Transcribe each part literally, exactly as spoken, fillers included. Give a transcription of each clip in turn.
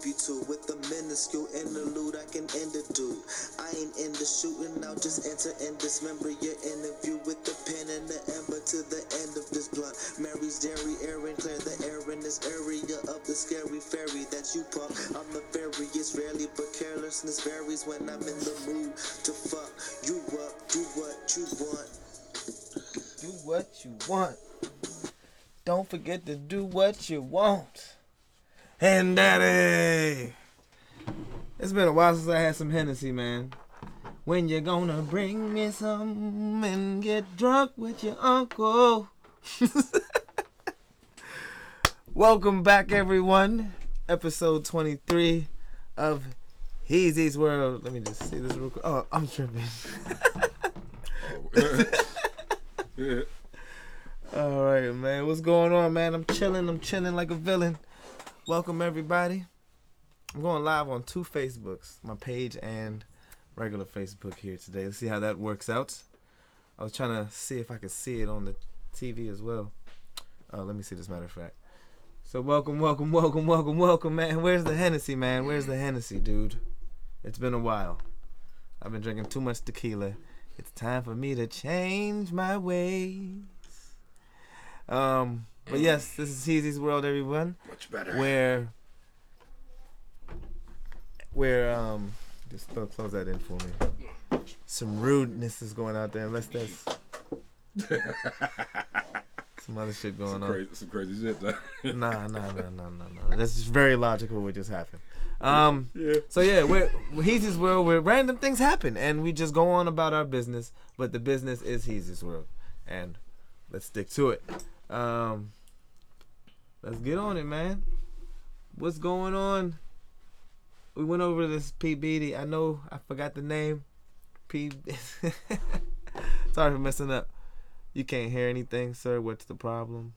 flip you to with a minuscule interlude. I can end a dude. I ain't into shooting, I'll just enter and dismember your interview with the pen and the ember to the end of this blunt. Mary's dairy, Aaron, clear the air in this area of the scary fairy that you pump. I'm the various, rarely, but carelessness varies when I'm in the mood to fuck you up. Do what you want. Do what you want. Don't forget to do what you want. Hen Daddy! It's been a while since I had some Hennessy, man. When you gonna bring me some and get drunk with your uncle? Welcome back, everyone. Episode twenty-three of Heezy's World. Let me just see this real quick. Oh, I'm tripping. oh, yeah. All right, man. What's going on, man? I'm chilling. I'm chilling like a villain. Welcome, everybody. I'm going live on two Facebooks, my page and regular Facebook here today. Let's see how that works out. I was trying to see if I could see it on the T V as well. Uh, let me see this, matter of fact. So welcome, welcome, welcome, welcome, welcome, man. Where's the Hennessy, man? Where's the Hennessy, dude? It's been a while. I've been drinking too much tequila. It's time for me to change my ways. Um, but yes, this is Heezy's World, everyone. Much better. Where, where, um, just throw, close that in for me. Some rudeness is going out there, unless that's some other shit going some on. Crazy, some crazy shit, though. Nah, nah, nah, nah, nah, nah. That's just very logical what just happened. Um, yeah. So yeah, we're Heezy's World, where random things happen, and we just go on about our business, but the business is Heezy's World, and let's stick to it. Um, let's get on it, man. What's going on? We went over this P B D. I know I forgot the name. P. Sorry for messing up. You can't hear anything, sir. What's the problem?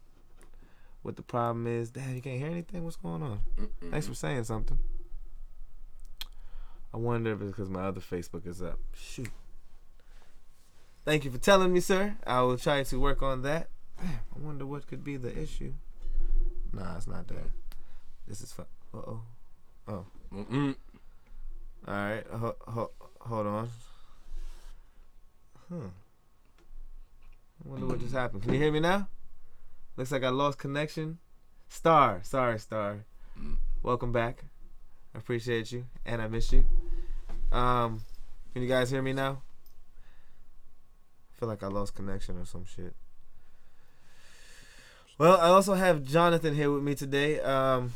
What the problem is? Damn, you can't hear anything? What's going on? Mm-mm. Thanks for saying something. I wonder if it's because my other Facebook is up. Shoot. Thank you for telling me, sir. I will try to work on that. Damn, I wonder what could be the issue. Nah, it's not that. This is fun. Uh-oh. Oh. Mm-mm. All right. Ho- ho- hold on. Hmm. Huh. I wonder what just happened. Can you hear me now? Looks like I lost connection. Star. Sorry, Star. Mm. Welcome back. I appreciate you, and I miss you. Um, can you guys hear me now? I feel like I lost connection or some shit. Well, I also have Jonathan here with me today. Um,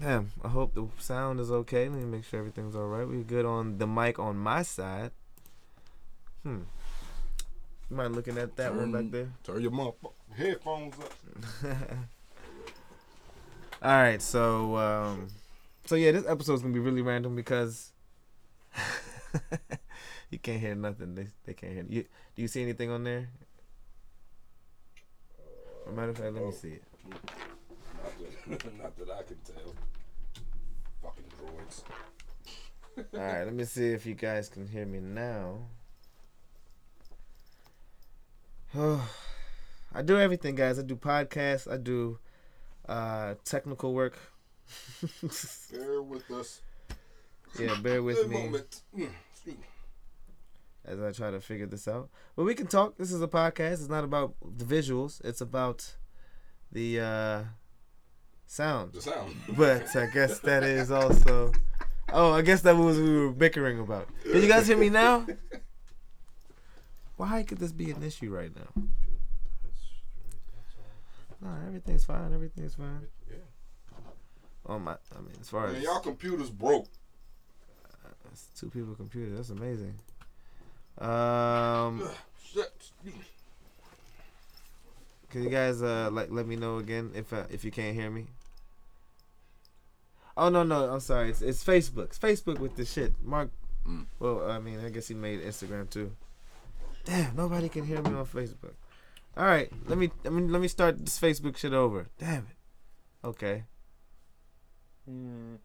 damn, I hope the sound is okay. Let me make sure everything's all right. We're good on the mic on my side. Hmm. You mind looking at that turn, one back there? Turn your motherfucking headphones up. All right, so um, so yeah, this episode's gonna be really random because you can't hear nothing. They they can't hear. You, do you see anything on there? Matter of fact, let me see it. Not that, not that I can tell. Fucking droids. All right, let me see if you guys can hear me now. Oh, I do everything, guys. I do podcasts. I do uh, technical work. Bear with us. Yeah, bear with Good me. Moment. Excuse me. As I try to figure this out. But we can talk. This is a podcast. It's not about the visuals. It's about the uh, sound. The sound. But I guess that is also... Oh, I guess that was what we were bickering about. Can you guys hear me now? Why could this be an issue right now? Nah, everything's fine. Everything's fine. Yeah. Oh, my... I mean, as far Man, as... y'all computers broke. Uh, that's two people computers. That's amazing. Um, can you guys uh like let me know again if uh, if you can't hear me? Oh no no I'm sorry it's it's Facebook it's Facebook with the shit Mark. Well, I mean I guess he made Instagram too. Damn, nobody can hear me on Facebook. All right, let me I mean let me start this Facebook shit over. Damn it. Okay. Mm.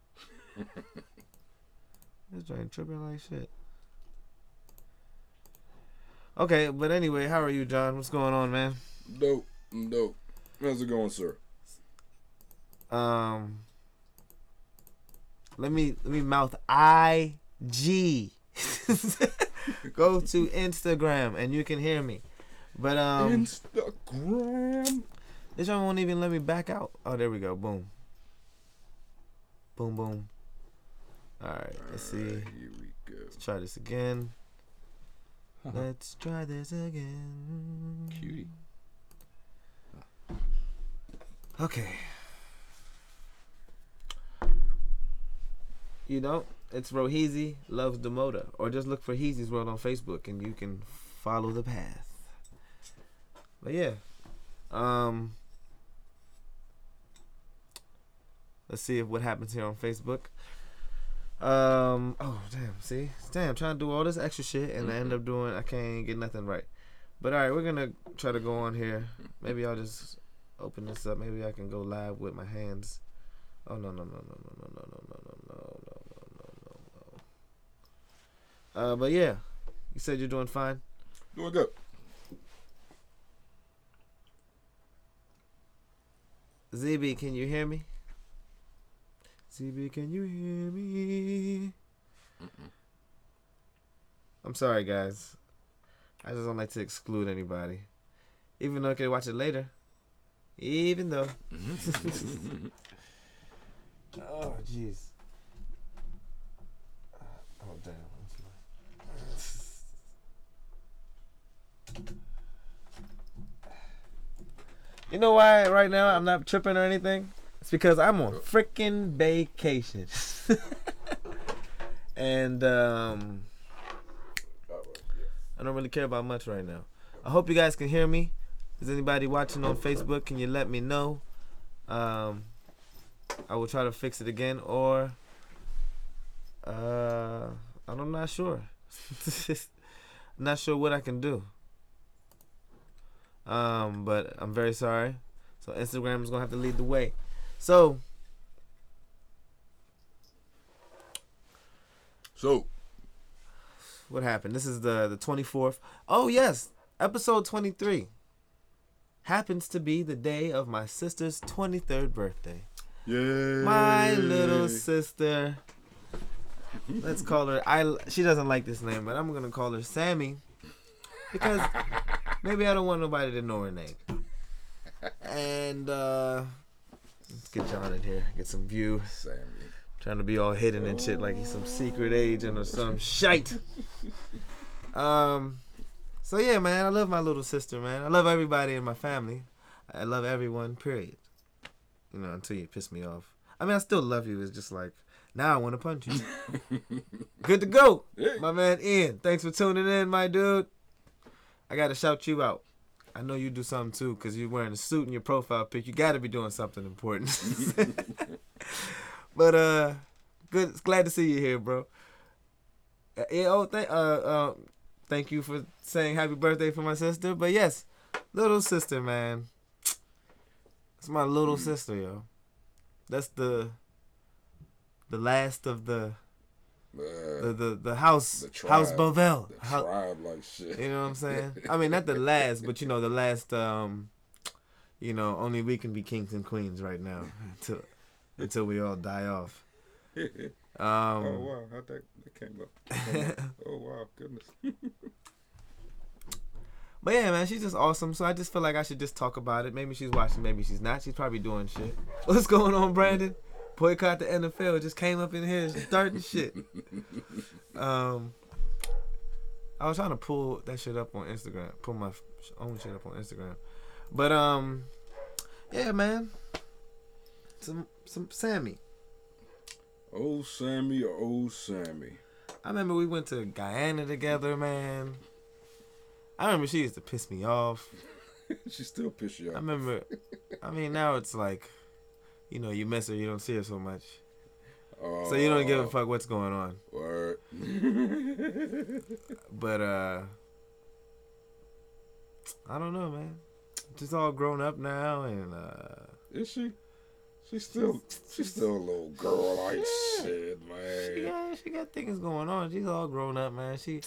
This joint tripping like shit. Okay, but anyway, how are you, John? What's going on, man? Dope, dope. How's it going, sir? Um, Let me let me mouth I G. Go to Instagram and you can hear me. But um, Instagram. This one won't even let me back out. Oh, there we go. Boom. Boom, boom. All right. All let's see. Right, here we go. Let's try this again. Uh-huh. Let's try this again. Cutie. Okay. You know, it's Roheezy Loves the Moda. Or just look for Heezy's World on Facebook and you can follow the path. But yeah. Um, let's see if what happens here on Facebook. Um, oh, damn. See? Damn, I'm trying to do all this extra shit and mm-hmm. I end up doing, I can't get nothing right. But all right, we're going to try to go on here. Maybe I'll just open this up. Maybe I can go live with my hands. Oh, no, no, no, no, no, no, no, no, no, no, no, no, no, no. Uh, but yeah, you said you're doing fine? Doing good. Z B, can you hear me? Z B, can you hear me? Mm-mm. I'm sorry, guys. I just don't like to exclude anybody. Even though I can watch it later. Even though. Oh, jeez. Oh, damn. You know why right now I'm not tripping or anything? It's because I'm on freaking vacation. And um, I don't really care about much right now. I hope you guys can hear me. Is anybody watching on Facebook? Can you let me know? Um, I will try to fix it again, or uh, I'm not sure. I'm not sure what I can do. Um, but I'm very sorry. So Instagram is gonna have to lead the way. So, so what happened? This is the the twenty-fourth. Oh yes, episode twenty-three happens to be the day of my sister's twenty-third birthday. Yay! My little sister. Let's call her. I. She doesn't like this name, but I'm gonna call her Sammy because. Maybe I don't want nobody to know her name. And uh, let's get John in here, get some view. Sammy. Trying to be all hidden and shit like he's some secret agent or some shite. Um, so yeah, man, I love my little sister, man. I love everybody in my family. I love everyone, period. You know, until you piss me off. I mean, I still love you. It's just like, now I want to punch you. Good to go, my man Ian. Thanks for tuning in, my dude. I got to shout you out. I know you do something, too, because you're wearing a suit in your profile pic. You got to be doing something important. But uh, good, glad to see you here, bro. Uh, yeah, oh, th- uh, uh, thank you for saying happy birthday for my sister. But, yes, little sister, man. It's my little mm. sister, yo. That's the the last of the... The, the the house the tribe, house Bovell the How, tribe like shit. You know what I'm saying? I mean, not the last, but you know the last. Um, you know, only we can be kings and queens right now until until we all die off. Um, oh wow, how that, that came up! Oh wow, goodness. But yeah, man, she's just awesome. So I just feel like I should just talk about it. Maybe she's watching, maybe she's not. She's probably doing shit. What's going on, Brandon? Boycott the N F L. Just came up in here starting shit. Um, I was trying to pull that shit up on Instagram. Pull my own shit up on Instagram. But, um, yeah, man. Some some Sammy. Old Sammy or old Sammy. I remember we went to Guyana together, man. I remember she used to piss me off. She still pissed you off. I remember. I mean, now it's like... You know, you miss her, you don't see her so much. Uh, so you don't give a fuck what's going on. Word. But, uh, I don't know, man. Just all grown up now and, uh. Is she? She's still, she's, she's still a little girl like yeah. shit, man. She got, she got things going on. She's all grown up, man. She,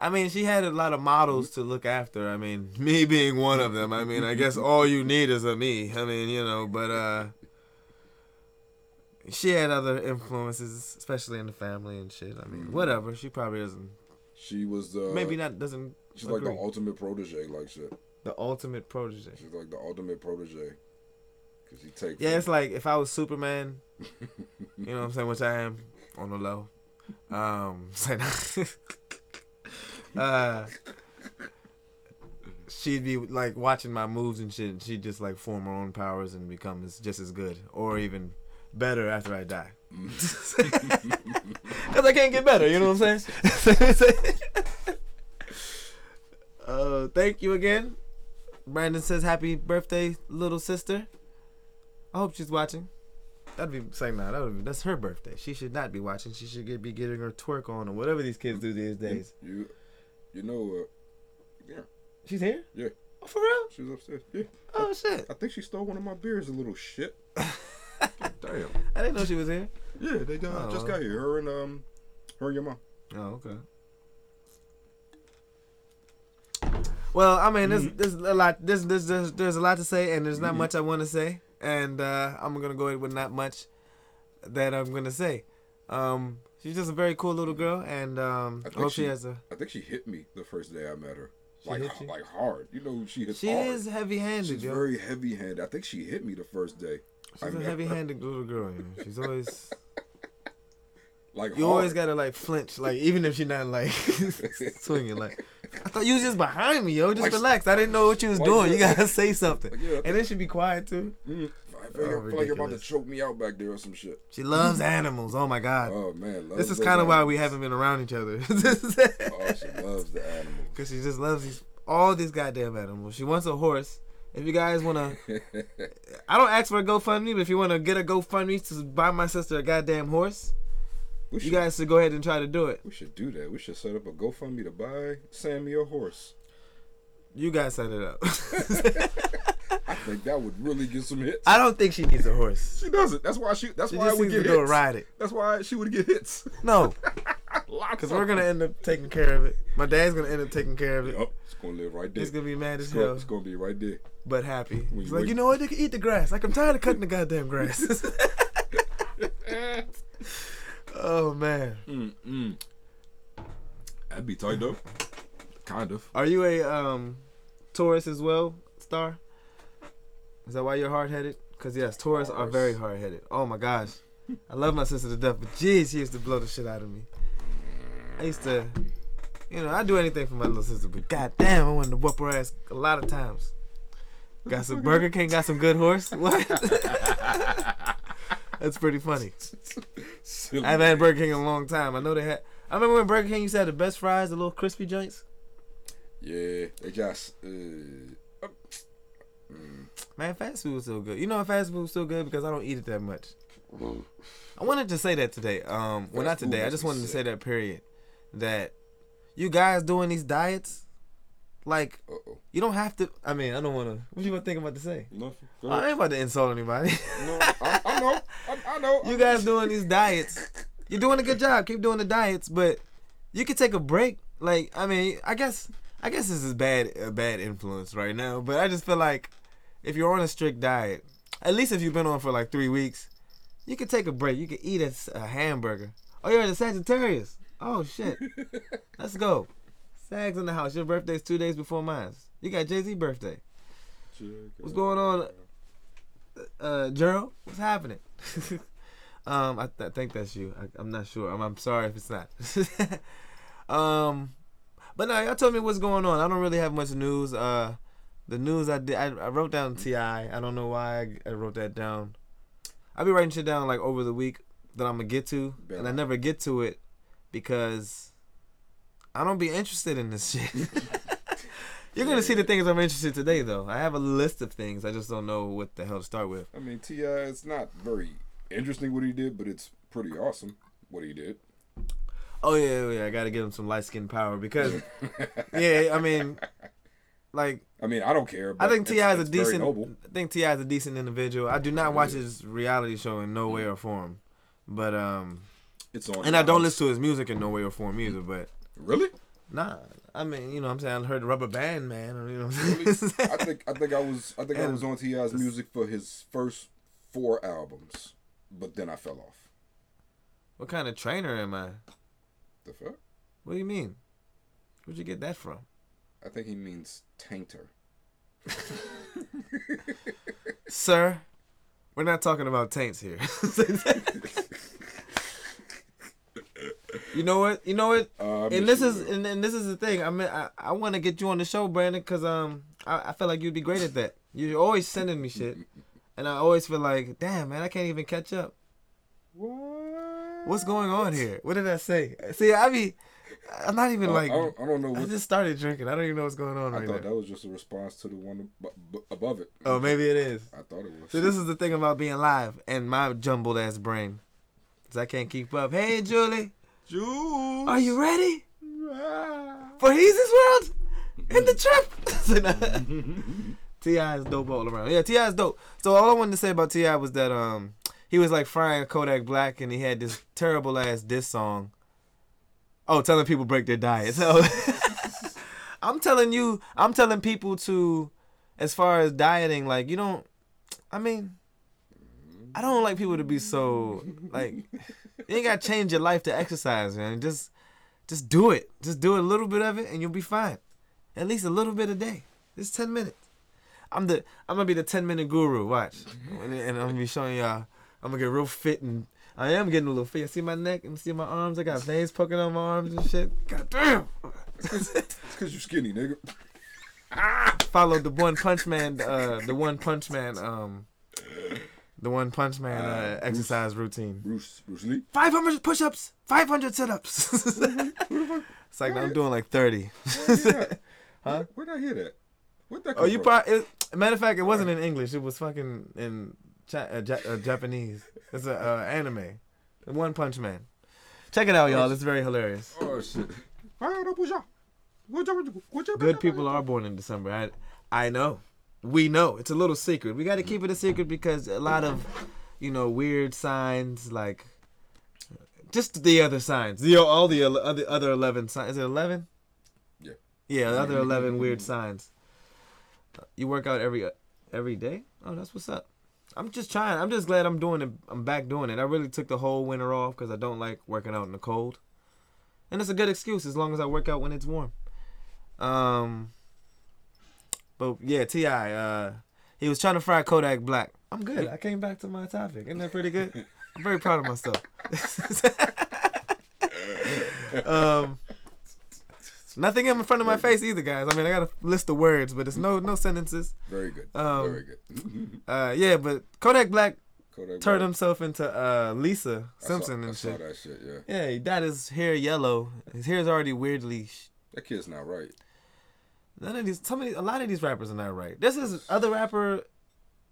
I mean, she had a lot of models to look after. I mean, me being one of them. I mean, I guess all you need is a me. I mean, you know, but, uh. She had other influences, especially in the family and shit. I mean, mm. whatever. She probably doesn't. She was the. Maybe not, doesn't. She's agree. Like the ultimate protege, like shit. The ultimate protege. She's like the ultimate protege. Cause he takes. Yeah, it's like if I was Superman, you know what I'm saying, which I am on the low. Um, uh, she'd be like watching my moves and shit, and she'd just like form her own powers and become just as good or even better after I die. Because I can't get better, you know what I'm saying? uh, thank you again. Brandon says happy birthday, little sister. I hope she's watching. That'd be saying nah, that would be, that's her birthday. She should not be watching. She should get, be getting her twerk on or whatever these kids do these days. You, you know, uh, yeah. She's here? Yeah. Oh, for real? She was upstairs. Yeah. Oh, shit. I think she stole one of my beers, a little shit. Damn. I didn't know she was here. Yeah, they uh, oh. just got here. Her and um, her and your mom. Oh, okay. Well, I mean, there's there's a lot there's there's there's, there's a lot to say, and there's not mm-hmm. much I want to say. And uh, I'm going to go ahead with not much that I'm going to say. Um, she's just a very cool little girl. And um, I, think I hope she, she has a... I think she hit me the first day I met her. She like h- like hard. You know, she hits she hard. She is heavy-handed, She's yo. very heavy-handed. I think she hit me the first day. She's I a heavy-handed her. little girl. You know? She's always... like You hard. always got to, like, flinch. Like, even if she's not, like, swinging. Like, I thought you was just behind me, yo. Just like, relax. I didn't know what you was like, doing. You got to say something. Like, yeah, and then she'd be quiet, too. Mm. I feel, oh, I feel like you're about to choke me out back there or some shit. She loves animals. Oh, my God. Oh, man. This is kind of why we haven't been around each other. Oh, she loves the animals. Because she just loves these, all these goddamn animals. She wants a horse. If you guys want to... I don't ask for a GoFundMe, but if you want to get a GoFundMe to buy my sister a goddamn horse, we should, you guys should go ahead and try to do it. We should do that. We should set up a GoFundMe to buy Sammy a horse. You guys set it up. I think that would really get some hits. I don't think she needs a horse. She doesn't. That's why she. That's she why I would get hits. She just ride it. That's why she would get hits. No, because we're gonna end up taking care of it. My dad's gonna end up taking care of it. Yep. It's gonna live right there. He's gonna be mad as hell. It's gonna be right there. But happy. He's like, you know what? They can eat the grass. Like I'm tired of cutting the goddamn grass. Oh man. Mm-mm. That'd be tight though. Kind of. Are you a um, Taurus as well, Star? Is that why you're hard-headed? Because, yes, Taurus are very hard-headed. Oh, my gosh. I love my sister to death, but, jeez, she used to blow the shit out of me. I used to, you know, I'd do anything for my little sister, but, goddamn, I wanted to whoop her ass a lot of times. Got some Burger King, got some good horse. What? That's pretty funny. I haven't had Burger King in a long time. I know they had... I remember when Burger King used to have the best fries, the little crispy joints. Yeah, they just... Uh, mm. Man, fast food was so good. You know why fast food was so good? Because I don't eat it that much. I wanted to say that today. Um, well, not today. I just wanted to say that, period. That you guys doing these diets, like, Uh-oh. you don't have to. I mean, I don't want to. What you think I'm about to say? Nothing. Oh, I ain't about to insult anybody. No, I, I know. I, I know. You guys doing these diets. You're doing a good job. Keep doing the diets. But you could take a break. Like, I mean, I guess I guess this is bad a bad influence right now. But I just feel like, if you're on a strict diet, at least if you've been on for like three weeks, you can take a break. You can eat a, a hamburger. Oh, you're a Sagittarius. Oh, shit. Let's go. Sag's in the house. Your birthday's two days before mine. You got Jay-Z birthday. What's going on, uh, Gerald? What's happening? um, I, th- I think that's you. I, I'm not sure. I'm, I'm sorry if it's not. um, but no, y'all told me what's going on. I don't really have much news. Uh. The news I did, I, I wrote down T I. I don't know why I, I wrote that down. I'll be writing shit down like over the week that I'm going to get to. Bad. And I never get to it because I don't be interested in this shit. You're going to yeah. see the things I'm interested in today, though. I have a list of things. I just don't know what the hell to start with. I mean, T I, it's not very interesting what he did, but it's pretty awesome what he did. Oh, yeah, yeah. I got to give him some light-skinned power because, yeah, I mean... Like, I mean, I don't care. But I think T I is a decent. I think T I is a decent individual. I do not watch his reality show in no way or form, but um, it's on. And I don't listen to his music in no way or form either. But really, nah. I mean, you know, what I'm saying I heard Rubber Band Man. Or, you know, what I'm really? I think I think I was I think and I was on T I's music for his first four albums. but then I fell off. What kind of trainer am I? The fuck? What do you mean? Where'd you get that from? I think he means tainter. Sir, we're not talking about taints here. You know what? You know what? Uh, and this is and, and this is the thing. I mean, I, I want to get you on the show, Brandon, because um, I, I feel like you'd be great at that. You're always sending me shit, and I always feel like, damn, man, I can't even catch up. What? What's going on here? What did I say? See, I be, I'm not even uh, like. I don't, I don't know. What, I just started drinking. I don't even know what's going on I right now. I thought that was just a response to the one above it. Oh, maybe it is. I thought it was. So this is the thing about being live and my jumbled ass brain, because I can't keep up. Hey, Julie. Jules. Are you ready? Yeah. For heezysworld and the trip. T I is dope all around. Yeah, T I is dope. So all I wanted to say about T I was that um he was like frying Kodak Black, and he had this terrible ass diss song. Oh, telling people break their diet. So I'm telling you, I'm telling people to, as far as dieting, like you don't. I mean, I don't like people to be so like. You ain't got to change your life to exercise, man. Just just do it. Just do a little bit of it, and you'll be fine. At least a little bit a day. It's ten minutes. I'm the I'm going to be the ten-minute guru. Watch. And, and I'm going to be showing y'all. I'm going to get real fit, and I am getting a little fit. You see my neck? You see my arms? I got veins poking on my arms and shit. God damn. It's because you're skinny, nigga. Ah! Followed the One Punch Man, uh, the One Punch Man, um... The One Punch Man uh, uh, exercise Bruce, routine. Bruce, Bruce Lee. five hundred push-ups, five hundred sit-ups. It's like I'm doing like thirty. Huh? Where'd I hear that? Where'd that come oh, you probably. Matter of fact, it wasn't in English. It was fucking in cha- uh, ja- uh, Japanese. It's an uh, anime. The One Punch Man. Check it out, y'all. It's very hilarious. Oh shit. Good people are born in December. I, I know. We know. It's a little secret. We got to keep it a secret because a lot of, you know, weird signs, like just the other signs. The, all the other, other eleven signs. Is it eleven? Yeah. Yeah, the other eleven weird signs. You work out every every day? Oh, that's what's up. I'm just trying. I'm just glad I'm doing it. I'm back doing it. I really took the whole winter off because I don't like working out in the cold. And it's a good excuse as long as I work out when it's warm. Um... But yeah, T I, uh, he was trying to fry Kodak Black. I'm good. I came back to my topic. Isn't that pretty good? I'm very proud of myself. um, nothing in front of my face either, guys. I mean, I got a list of words, but it's no no sentences. Very good. Um, very good. uh, yeah, but Kodak Black Kodak turned Black. himself into uh, Lisa Simpson I saw, and I shit. Saw that shit. Yeah. Yeah, he dyed his hair yellow. His hair's already weirdly. Sh- that kid's not right. None of these, some of these, a lot of these rappers are not right. This is other rapper.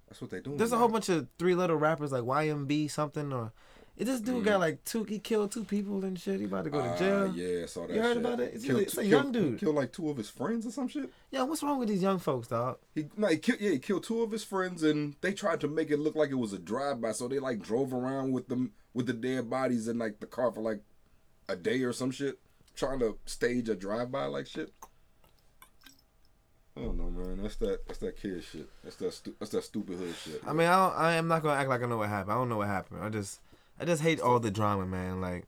That's what they do. There's a whole bunch of three little rappers like Y M B something or. This dude mm. got like two. He killed two people and shit. He about to go to jail. Uh, yeah, I saw that. You shit. heard about it? It's, killed, really, it's a killed, young dude. He killed like two of his friends or some shit. Yeah, what's wrong with these young folks, dog? He no, he killed. Yeah, he killed two of his friends, and they tried to make it look like it was a drive-by. So they like drove around with them with the dead bodies in like the car for like a day or some shit, trying to stage a drive-by like shit. I don't know, man. That's that. That's that kid shit. That's that. Stu- that's that stupid hood shit. Man. I mean, I don't, I am not gonna act like I know what happened. I don't know what happened. I just, I just hate all the drama, man. Like,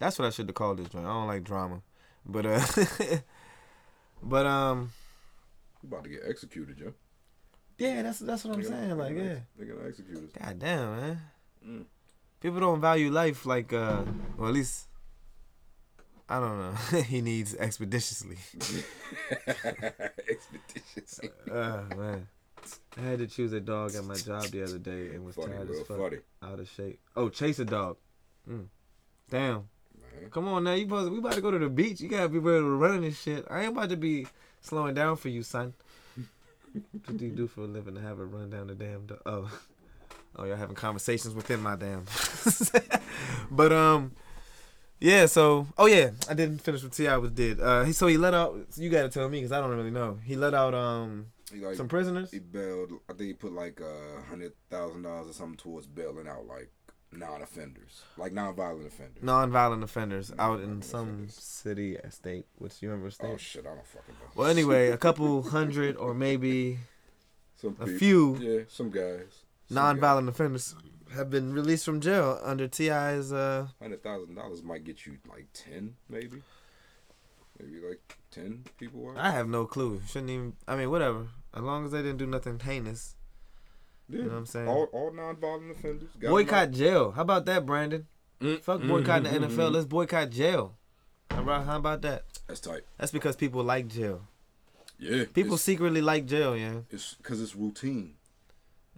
that's what I should have called this joint. I don't like drama, but uh, but um, you about to get executed, yo. Yeah, that's that's what I'm gonna, saying. Like, yeah, they're gonna execute us. God damn, man. Mm. People don't value life like, uh, well, at least. I don't know. He needs expeditiously. expeditiously. Oh, man. I had to choose a dog at my job the other day and was funny, tired as fuck, funny. Out of shape. Oh, chase a dog. Mm. Damn. Man. Come on now. You supposed to, we about to go to the beach. You got to be ready to run this shit. I ain't about to be slowing down for you, son. What do you do for a living to have it run down the damn dog? Oh. Oh, y'all having conversations within my damn. But, um... Yeah, so, oh yeah, I didn't finish what T I was did. Uh, he, so he let out, you gotta tell me, because I don't really know. He let out um like, some prisoners? He bailed, I think he put like uh, one hundred thousand dollars or something towards bailing out like non-offenders, like non-violent offenders. Non-violent offenders non-violent out in some offenders. City, state, which you remember state? Oh shit, I don't fucking know. Well anyway, a couple hundred or maybe some a people, few. Yeah, some guys. Some non-violent guys. offenders have been released from jail under T I's uh one hundred thousand dollars might get you like ten, maybe. Maybe like ten people were. I have no clue. Shouldn't even. I mean, whatever. As long as they didn't do nothing heinous. Yeah. You know what I'm saying? All, all non-violent offenders. Boycott not- jail. How about that, Brandon? Mm-hmm. Fuck boycotting mm-hmm. the N F L. Let's boycott jail. How about, how about that? That's tight. That's because people like jail. Yeah. People secretly like jail, yeah. It's because it's routine.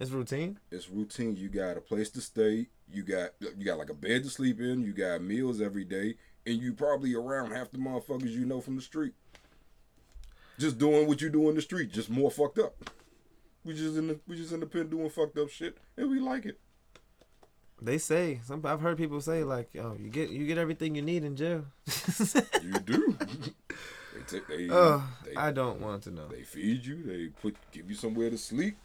It's routine? It's routine. You got a place to stay. You got you got like a bed to sleep in. You got meals every day. And you probably around half the motherfuckers you know from the street. Just doing what you do in the street, just more fucked up. We just in the we just in the pen doing fucked up shit, and we like it. They say some. I've heard people say like, "Yo, you get you get everything you need in jail." You do. They, they, uh, they, I don't want to know. They feed you. They put give you somewhere to sleep.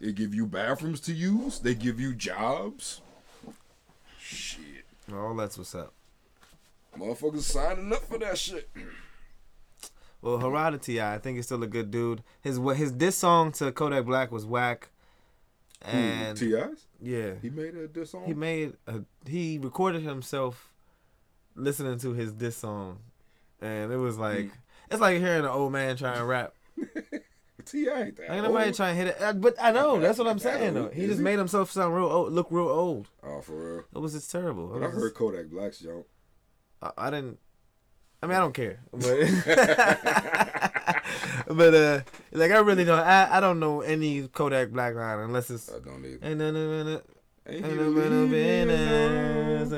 They give you bathrooms to use. They give you jobs. Shit. All that's what's up. Motherfuckers signing up for that shit. Well, Harada T I, I think he's still a good dude. His his diss song to Kodak Black was whack. And T I's? Yeah. He made a diss song? He made a, he recorded himself listening to his diss song. And it was like, mm. it's like hearing an old man trying to rap. T I ain't that ain't nobody old. Trying to hit it. But I know, that's what I'm saying though. He Is just he? made himself sound real old, look real old. Oh, for real? It was just terrible. But I heard just, Kodak Black's joke. I, I didn't, I mean, I don't care, but, but uh, like, I really don't, I, I don't know any Kodak Black line unless it's, I don't either. Ain't no, ain't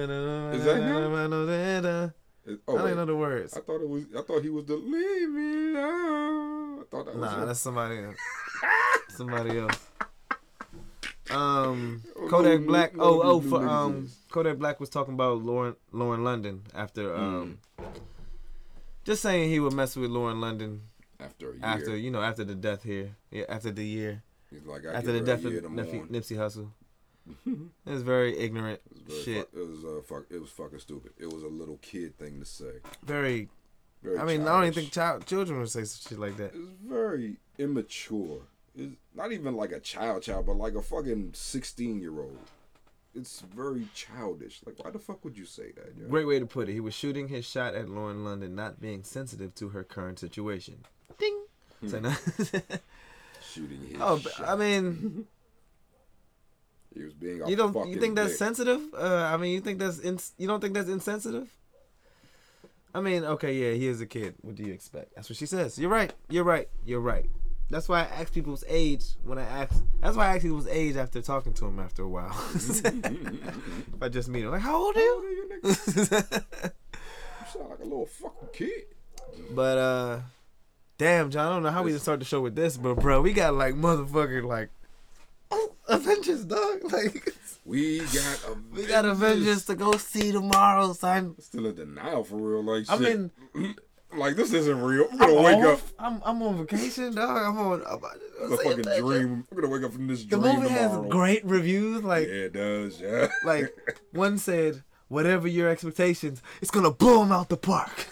Is that him? It, oh, I don't wait. know the words. I thought it was, I thought he was the, leave me alone. I thought that was Nah, him. That's somebody else. somebody else. Um, Kodak Black. Oh, oh, for um, Kodak Black was talking about Lauren Lauren London after um, mm. just saying he would mess with Lauren London after a year. after you know after the death here yeah after the year He's like, I after the death of Nipsey, Nipsey Hussle. It was very ignorant it was very shit. Fu- it was uh, fuck. It was fucking stupid. It was a little kid thing to say. Very. very I mean, childish. I don't even think child children would say some shit like that. It was very immature. It's not even like a child child, but like a fucking sixteen-year-old. It's very childish. Like, why the fuck would you say that? Yo? Great way to put it. He was shooting his shot at Lauren London, not being sensitive to her current situation. Ding! Hmm. So now shooting his oh, shot. I mean... He was being a you don't, fucking You think that's dick. sensitive? Uh, I mean, you think that's in, you don't think that's insensitive? I mean, okay, yeah, he is a kid. What do you expect? That's what she says. You're right. You're right. You're right. That's why I asked people's age when I asked. That's why I asked people's age after talking to him after a while. If I just meet him, like, how old are you? How old are you, nigga? You sound like a little fucking kid. But uh, damn, John, I don't know how we just start the show with this, but bro, we got like motherfucking like oh, Avengers, dog. Like we got Avengers. we got Avengers to go see tomorrow, son. Still in denial for real, like shit. I mean. Like, this isn't real. I'm gonna I'm wake off. up. I'm I'm on vacation, dog. I'm on. I'm, I'm a fucking that, dream. I'm gonna wake up from this dream. The movie tomorrow. has great reviews. Like yeah, it does. Yeah. Like one said, whatever your expectations, it's gonna blow them out the park.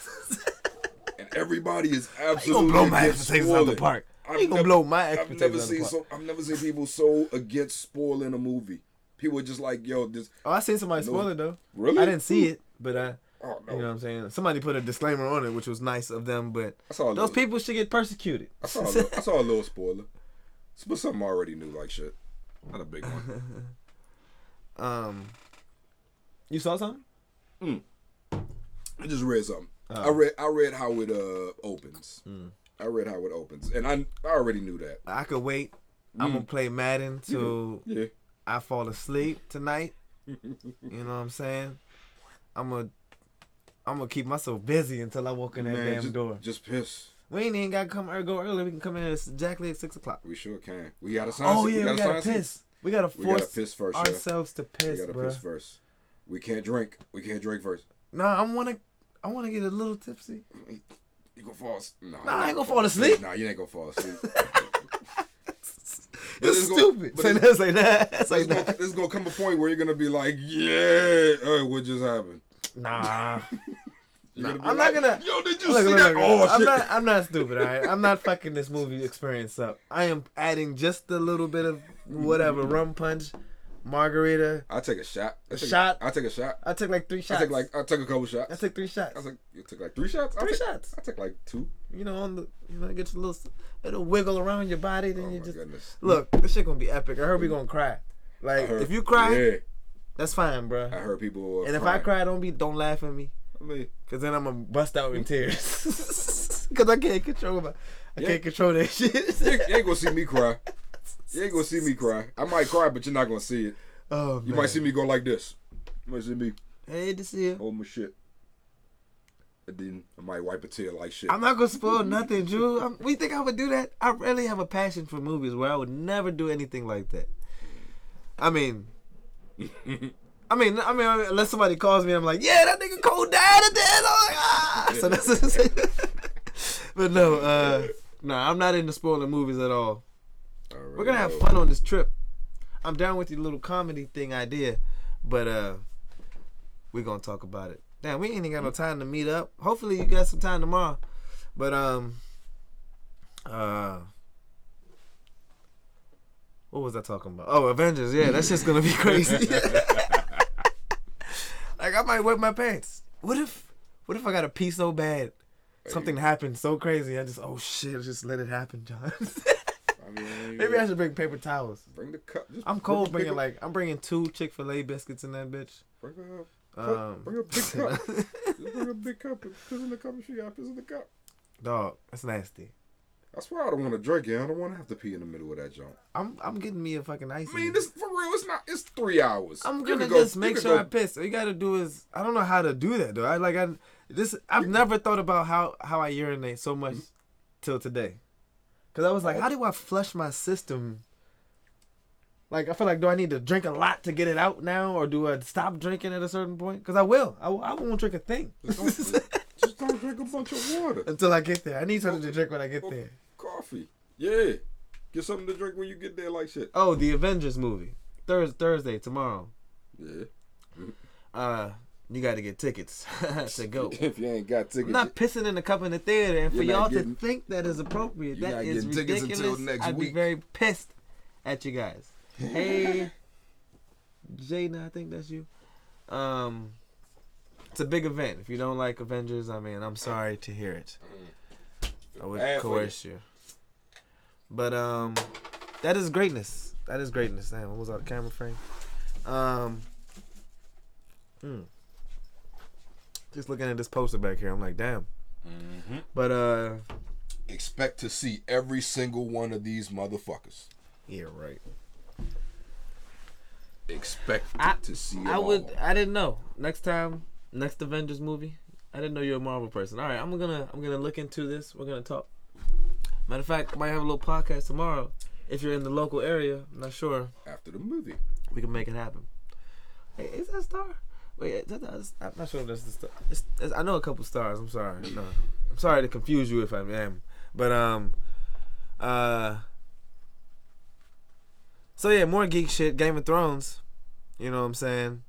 And everybody is absolutely gonna blow my expectations out the park. You gonna blow my expectations I've never out seen the park. So, I've never seen people so against spoiling a movie. People are just like, yo, this. Oh, I seen somebody no, spoil it though. Really? I didn't see it, but I. Oh, no. You know what I'm saying? Somebody put a disclaimer on it, which was nice of them, but those little, people should get persecuted. I saw, a little, I saw a little spoiler. It's for something I already knew, like shit. Not a big one. um, You saw something? Mm. I just read something. Oh. I read I read how it uh opens. Mm. I read how it opens, and I, I already knew that. I could wait. Mm. I'm going to play Madden till yeah. I fall asleep tonight. You know what I'm saying? I'm going to I'm gonna keep myself busy until I walk in that Man, damn just, door. Just piss. We ain't even gotta come or go early. We can come in exactly at six o'clock. We sure can. We gotta sign. Oh yeah, we gotta, we gotta piss. It. We gotta force we gotta piss first, ourselves yeah. to piss. We gotta bro. piss first. We can't drink. We can't drink first. Nah, I wanna, I wanna get a little tipsy. You gonna fall? No, nah, I ain't gonna fall, fall asleep. asleep. Nah, you ain't gonna fall asleep. It's stupid. Gonna, say that. Say that. Say there's that. Gonna, there's gonna come a point where you're gonna be like, yeah, hey, what just happened? Nah. nah I'm like, not gonna. Yo, did you look, see look, that? Look, oh, I'm shit. not. I'm not stupid. All right, I'm not fucking this movie experience up. I am adding just a little bit of whatever rum punch margarita. I take a shot. I a take, shot. I take a shot. I took like three shots. I took like I took a couple shots. I took three shots. I took you took like three shots. Three I took, shots. I took like two. You know, on the you know, get your little little wiggle around your body. Then oh you my just goodness. Look. This shit gonna be epic. I heard we gonna cry. Like heard, if you cry, yeah. that's fine, bro. I heard people. And crying. If I cry, don't be don't laugh at me. I mean, cause then I'm gonna bust out in tears. Cause I can't control my. I yeah. can't control that shit. you, you ain't gonna see me cry. You ain't gonna see me cry. I might cry, but you're not gonna see it. Oh, you man. Might see me go like this. You might see me. I hate to see it. Oh my shit. And then I might wipe a tear like shit. I'm not gonna spoil nothing, Drew. I'm, we think I would do that? I really have a passion for movies where I would never do anything like that. I mean, I mean, I mean, unless somebody calls me, I'm like, yeah, that nigga Cole died at the end. I'm like, ah. So that's what I'm saying. But no, uh, no, I'm not into spoiling movies at all. Really We're gonna have fun on this trip. I'm down with your little comedy thing idea, but uh, we're gonna talk about it. Damn, we ain't even got no time to meet up. Hopefully, you got some time tomorrow. But um, uh, what was I talking about? Oh, Avengers. Yeah, that's just gonna be crazy. Like I might wet my pants. What if? What if I got to pee so bad? Something hey. happened so crazy. I just oh shit, just let it happen, John. I mean, maybe I should bring paper towels. Bring the cup. I'm cold bring bringing like I'm bringing two Chick-fil-A biscuits in that bitch. Bring a um, bring a big cup. Just bring a big cup. Piss in the cup. She got piss in the cup. Dog, that's nasty. That's why I don't want to drink it. I don't want to have to pee in the middle of that junk. I'm I'm getting me a fucking icy. I mean, this for real. It's not. It's three hours. I'm gonna go, just make sure go. I piss. All you gotta do is I don't know how to do that though. I like I this I've you never can. thought about how how I urinate so much mm-hmm. till today. Because I was like, how do I flush my system? Like, I feel like, do I need to drink a lot to get it out now? Or do I stop drinking at a certain point? Because I will. I, I won't drink a thing. Just don't, just don't drink a bunch of water. Until I get there. I need something to drink when I get there. Coffee. Yeah. Get something to drink when you get there like shit. Oh, the Avengers movie. Thursday, Thursday tomorrow. Yeah. Uh... You got to get tickets to go. If you ain't got tickets. I'm not pissing in the cup in the theater. And for y'all getting, to think that is appropriate, you're that not is ridiculous. Tickets until next I'd week. Be very pissed at you guys. Hey, Jayna, I think that's you. Um, It's a big event. If you don't like Avengers, I mean, I'm sorry to hear it. I would coerce you. you. But um, that is greatness. That is greatness. Damn, what was out of camera frame? Um, hmm. Just looking at this poster back here, I'm like, damn. Mm-hmm. But uh, expect to see every single one of these motherfuckers. Yeah, right. Expect I, to see. I all. would. I didn't know. Next time, next Avengers movie. I didn't know you're a Marvel person. All right, I'm gonna I'm gonna look into this. We're gonna talk. Matter of fact, I might have a little podcast tomorrow. If you're in the local area, I'm not sure. After the movie, we can make it happen. Hey, is that Star? Wait, I'm not sure if that's the star. It's, it's, I know a couple stars. I'm sorry. No, I'm sorry to confuse you if I am. But um, uh, so yeah, more geek shit. Game of Thrones. You know what I'm saying?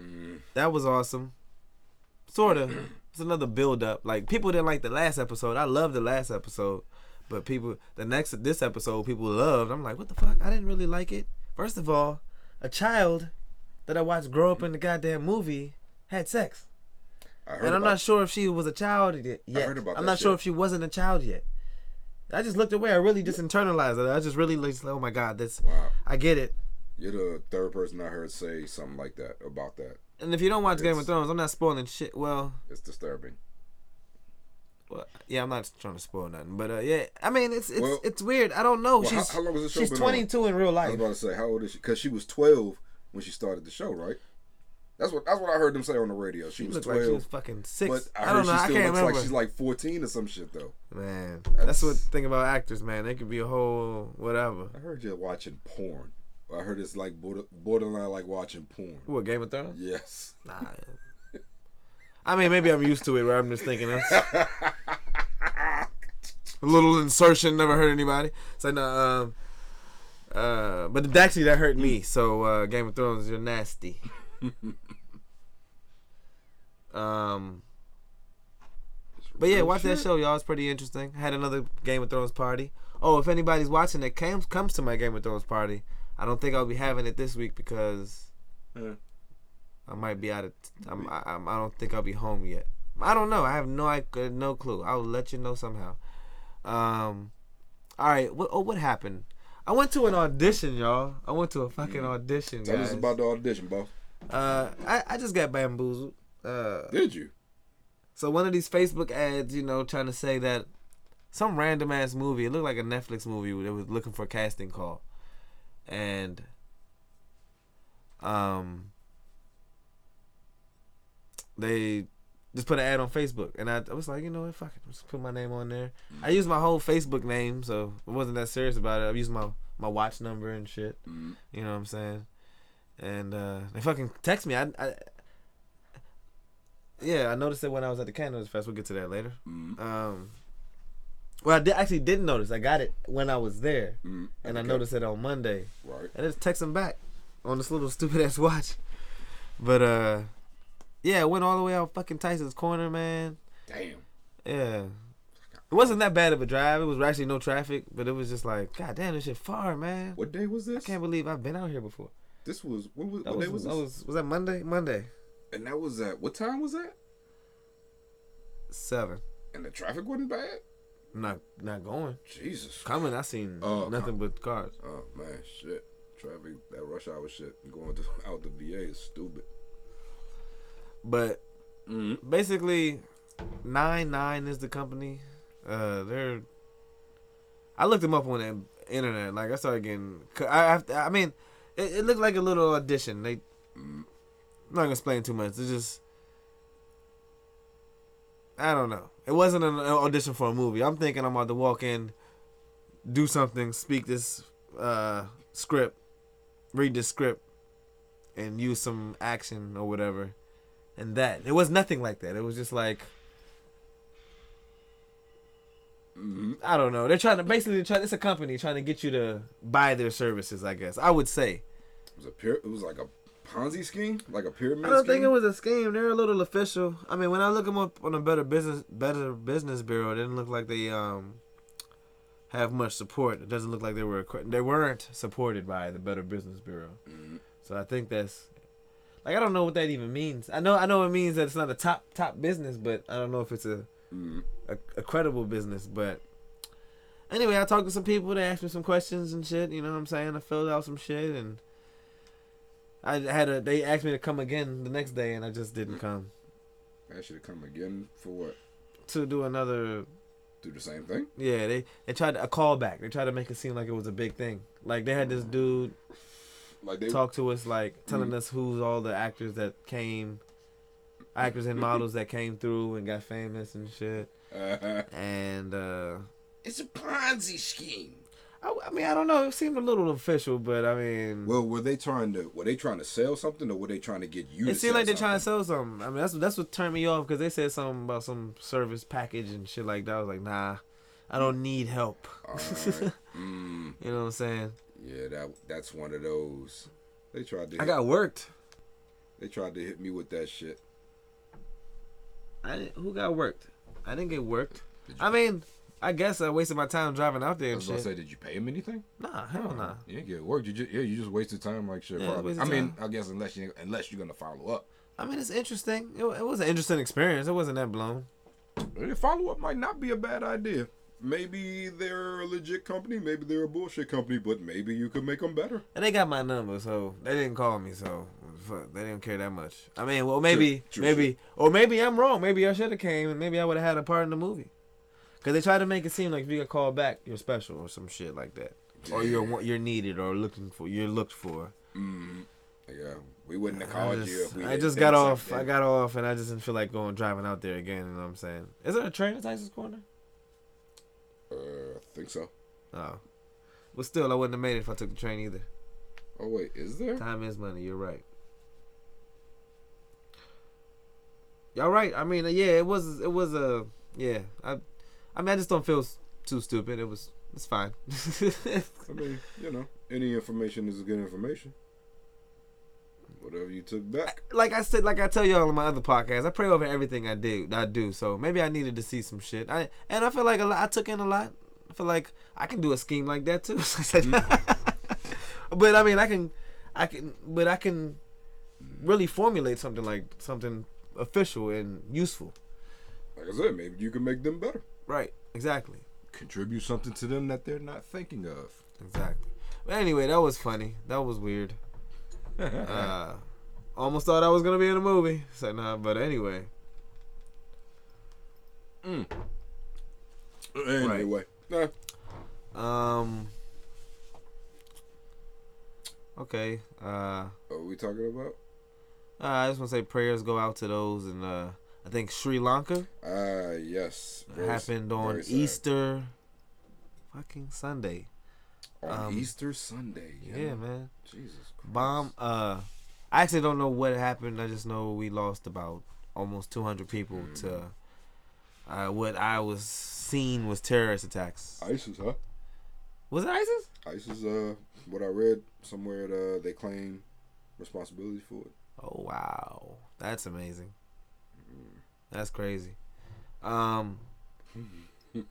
Mm. That was awesome. Sorta. It's another build up. Like people didn't like the last episode. I loved the last episode, but people the next this episode people loved. I'm like, what the fuck? I didn't really like it. First of all, a child that I watched grow up in the goddamn movie had sex. I heard and I'm not sure if she was a child yet. I heard about I'm not shit. sure if she wasn't a child yet. I just looked away. I really just internalized it. I just really just like, oh my God, this. Wow. I get it. You're the third person I heard say something like that about that. And if you don't watch it's, Game of Thrones, I'm not spoiling shit. Well, it's disturbing. Well, yeah, I'm not trying to spoil nothing, but uh, yeah, I mean, it's it's well, it's weird. I don't know. Well, she's how, how long was this show she's been twenty-two on? In real life. I was about to say, how old is she? Because she was twelve. When she started the show, right? That's what that's what I heard them say on the radio. She, she was twelve. Like she was fucking six. But I, I don't know. She still I can't looks remember. Like she's like fourteen or some shit though. Man, that's, that's what the thing about actors, man. They could be a whole whatever. I heard you're watching porn. I heard it's like border, borderline like watching porn. What, Game of Thrones? Yes. Nah. I mean, maybe I'm used to it. Where I'm just thinking that's a little insertion. Never hurt anybody. So no. Um, Uh, but actually that hurt me. So uh, Game of Thrones, you're nasty. um, but yeah, watch that show, y'all. It's pretty interesting. I had another Game of Thrones party. Oh, if anybody's watching that comes comes to my Game of Thrones party, I don't think I'll be having it this week because yeah. I might be out of. T- I'm, I, I'm, I don't think I'll be home yet. I don't know. I have no I, uh, no clue. I'll let you know somehow. Um, all right. What oh what happened? I went to an audition, y'all. I went to a fucking audition. Tell guys. us about the audition, boss. Uh, I, I just got bamboozled. Uh, Did you? So one of these Facebook ads, you know, trying to say that some random ass movie. It looked like a Netflix movie. It was looking for a casting call, and um, they just put an ad on Facebook, and I, I was like, you know what, fuck it, just put my name on there. Mm-hmm. I used my whole Facebook name, so I wasn't that serious about it. I used my my watch number and shit. Mm-hmm. You know what I'm saying? And uh, they fucking text me. I, I yeah, I noticed it when I was at the Cannabis Fest. We'll get to that later. Mm-hmm. Um, well, I did, actually didn't notice. I got it when I was there, mm-hmm. and okay. I noticed it on Monday. Right. I just text them back on this little stupid ass watch, but uh. Yeah, it went all the way out fucking Tyson's Corner, man. Damn. Yeah. It wasn't that bad of a drive. It was actually no traffic, but it was just like, God damn, this shit far, man. What day was this? I can't believe I've been out here before. This was, what, was, what was, day was this? Was, was that Monday? Monday. And that was at, what time was that? seven. And the traffic wasn't bad? Not not going. Jesus. Coming, I seen uh, nothing com- but cars. Oh, man, shit. Traffic, that rush hour shit, going to, out the V A is stupid. But mm-hmm. basically, Nine Nine is the company. Uh, they're. I looked them up on the internet. Like I started getting. I I, I mean, it, it looked like a little audition. They. Mm-hmm. I'm not gonna explain too much. It's just. I don't know. It wasn't an audition for a movie. I'm thinking I'm about to walk in, do something, speak this uh, script, read this script, and use some action or whatever. And that. It was nothing like that. It was just like... Mm-hmm. I don't know. They're trying to... Basically, try, it's a company trying to get you to buy their services, I guess. I would say. It was, a pir- it was like a Ponzi scheme? Like a pyramid scheme? I don't scheme? think it was a scheme. They're a little official. I mean, when I look them up on a Better Business Better Business Bureau, it didn't look like they um have much support. It doesn't look like they were they weren't supported by the Better Business Bureau. Mm-hmm. So I think that's... Like, I don't know what that even means. I know I know it means that it's not a top top business, but I don't know if it's a, mm. a, a credible business. But anyway, I talked to some people. They asked me some questions and shit. You know what I'm saying? I filled out some shit, and I had a. They asked me to come again the next day, and I just didn't come. I asked you to come again for what? To do another. Do the same thing? Yeah, they they tried to, a callback. They tried to make it seem like it was a big thing. Like they had this dude. Like they talk to us, like telling mm-hmm. us who's all the actors that came, actors and models that came through and got famous and shit. Uh-huh. And uh, it's a Ponzi scheme. I, I mean, I don't know. It seemed a little official, but I mean, well, were they trying to were they trying to sell something, or were they trying to get you? It seemed like they're trying to sell something. I mean, that's that's what turned me off because they said something about some service package and shit like that. I was like, nah, I don't need help. All right. mm. You know what I'm saying? Yeah, that that's one of those. They tried to. Hit I got me. worked. They tried to hit me with that shit. I didn't, who got worked? I didn't get worked. Did I mean, I guess I wasted my time driving out there. And I was shit. gonna say, did you pay him anything? Nah, hell no. Nah. You didn't get worked. You just yeah, you just wasted time like shit. Yeah, probably. I mean, time. I guess unless you unless you're gonna follow up. I mean, it's interesting. It, it was an interesting experience. It wasn't that blown. Follow up might not be a bad idea. Maybe they're a legit company. Maybe they're a bullshit company. But maybe you could make them better. And they got my number, so they didn't call me. So fuck, they didn't care that much. I mean, well, maybe, true, true, maybe, true. Or maybe I'm wrong. Maybe I should have came, and maybe I would have had a part in the movie. Cause they tried to make it seem like if you get called back, you're special or some shit like that, yeah. or you're you're needed or looking for you're looked for. Mm. Yeah, we wouldn't have called just, you. If we I just got off. Like I got off, and I just didn't feel like going driving out there again. You know what I'm saying? Is there a train at Tyson's Corner? Uh, I think so. Oh. But still, I wouldn't have made it if I took the train either. Oh, wait, is there? Time is money, you're right. Y'all right. I mean, yeah, it was, it was a, uh, yeah. I I mean, I just don't feel too stupid. It was, it's fine. I mean, you know, any information is good information. Whatever you took back. Like I said, like I tell y'all in my other podcast, I pray over everything I do. I do. So maybe I needed to see some shit. I and I feel like a lot, I took in a lot. I feel like I can do a scheme like that too. But I mean, I can, I can, but I can really formulate something like something official and useful. Like I said, maybe you can make them better. Right. Exactly. Contribute something to them that they're not thinking of. Exactly. But anyway, that was funny. That was weird. uh, almost thought I was gonna be in a movie. Said nah, but anyway. Mm. Anyway. Right. Nah. Um. Okay. Uh, what are we talking about? Uh, I just want to say prayers go out to those in, uh, I think, Sri Lanka. Uh, yes. Very, happened on Easter fucking Sunday. On um, Easter Sunday. Yeah. yeah, man. Jesus Christ. Bomb. Uh, I actually don't know what happened. I just know we lost about almost two hundred people mm. to uh, what I was seen was terrorist attacks. ISIS, huh? Was it ISIS? ISIS, uh, what I read somewhere, that, uh, they claim responsibility for it. Oh, wow. That's amazing. Mm. That's crazy. Um, Jesus.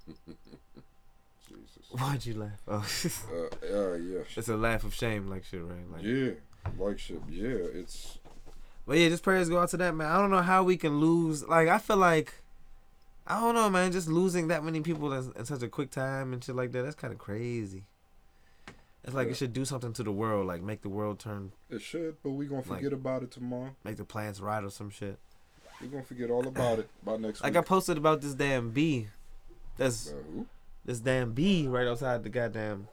Why'd you laugh? Oh, uh, uh, yeah. It's a laugh of shame, like shit, right? Like, yeah, like shit. Yeah, it's. But yeah, just prayers go out to that, man. I don't know how we can lose. Like, I feel like, I don't know, man. Just losing that many people in, in such a quick time and shit like that. That's kind of crazy. It's like yeah. it should do something to the world, like make the world turn. It should, but we gonna forget like, about it tomorrow. Make the plants rot or some shit. We gonna forget all about it by next like week. Like I posted about this damn bee. That's uh, this damn bee right outside the goddamn.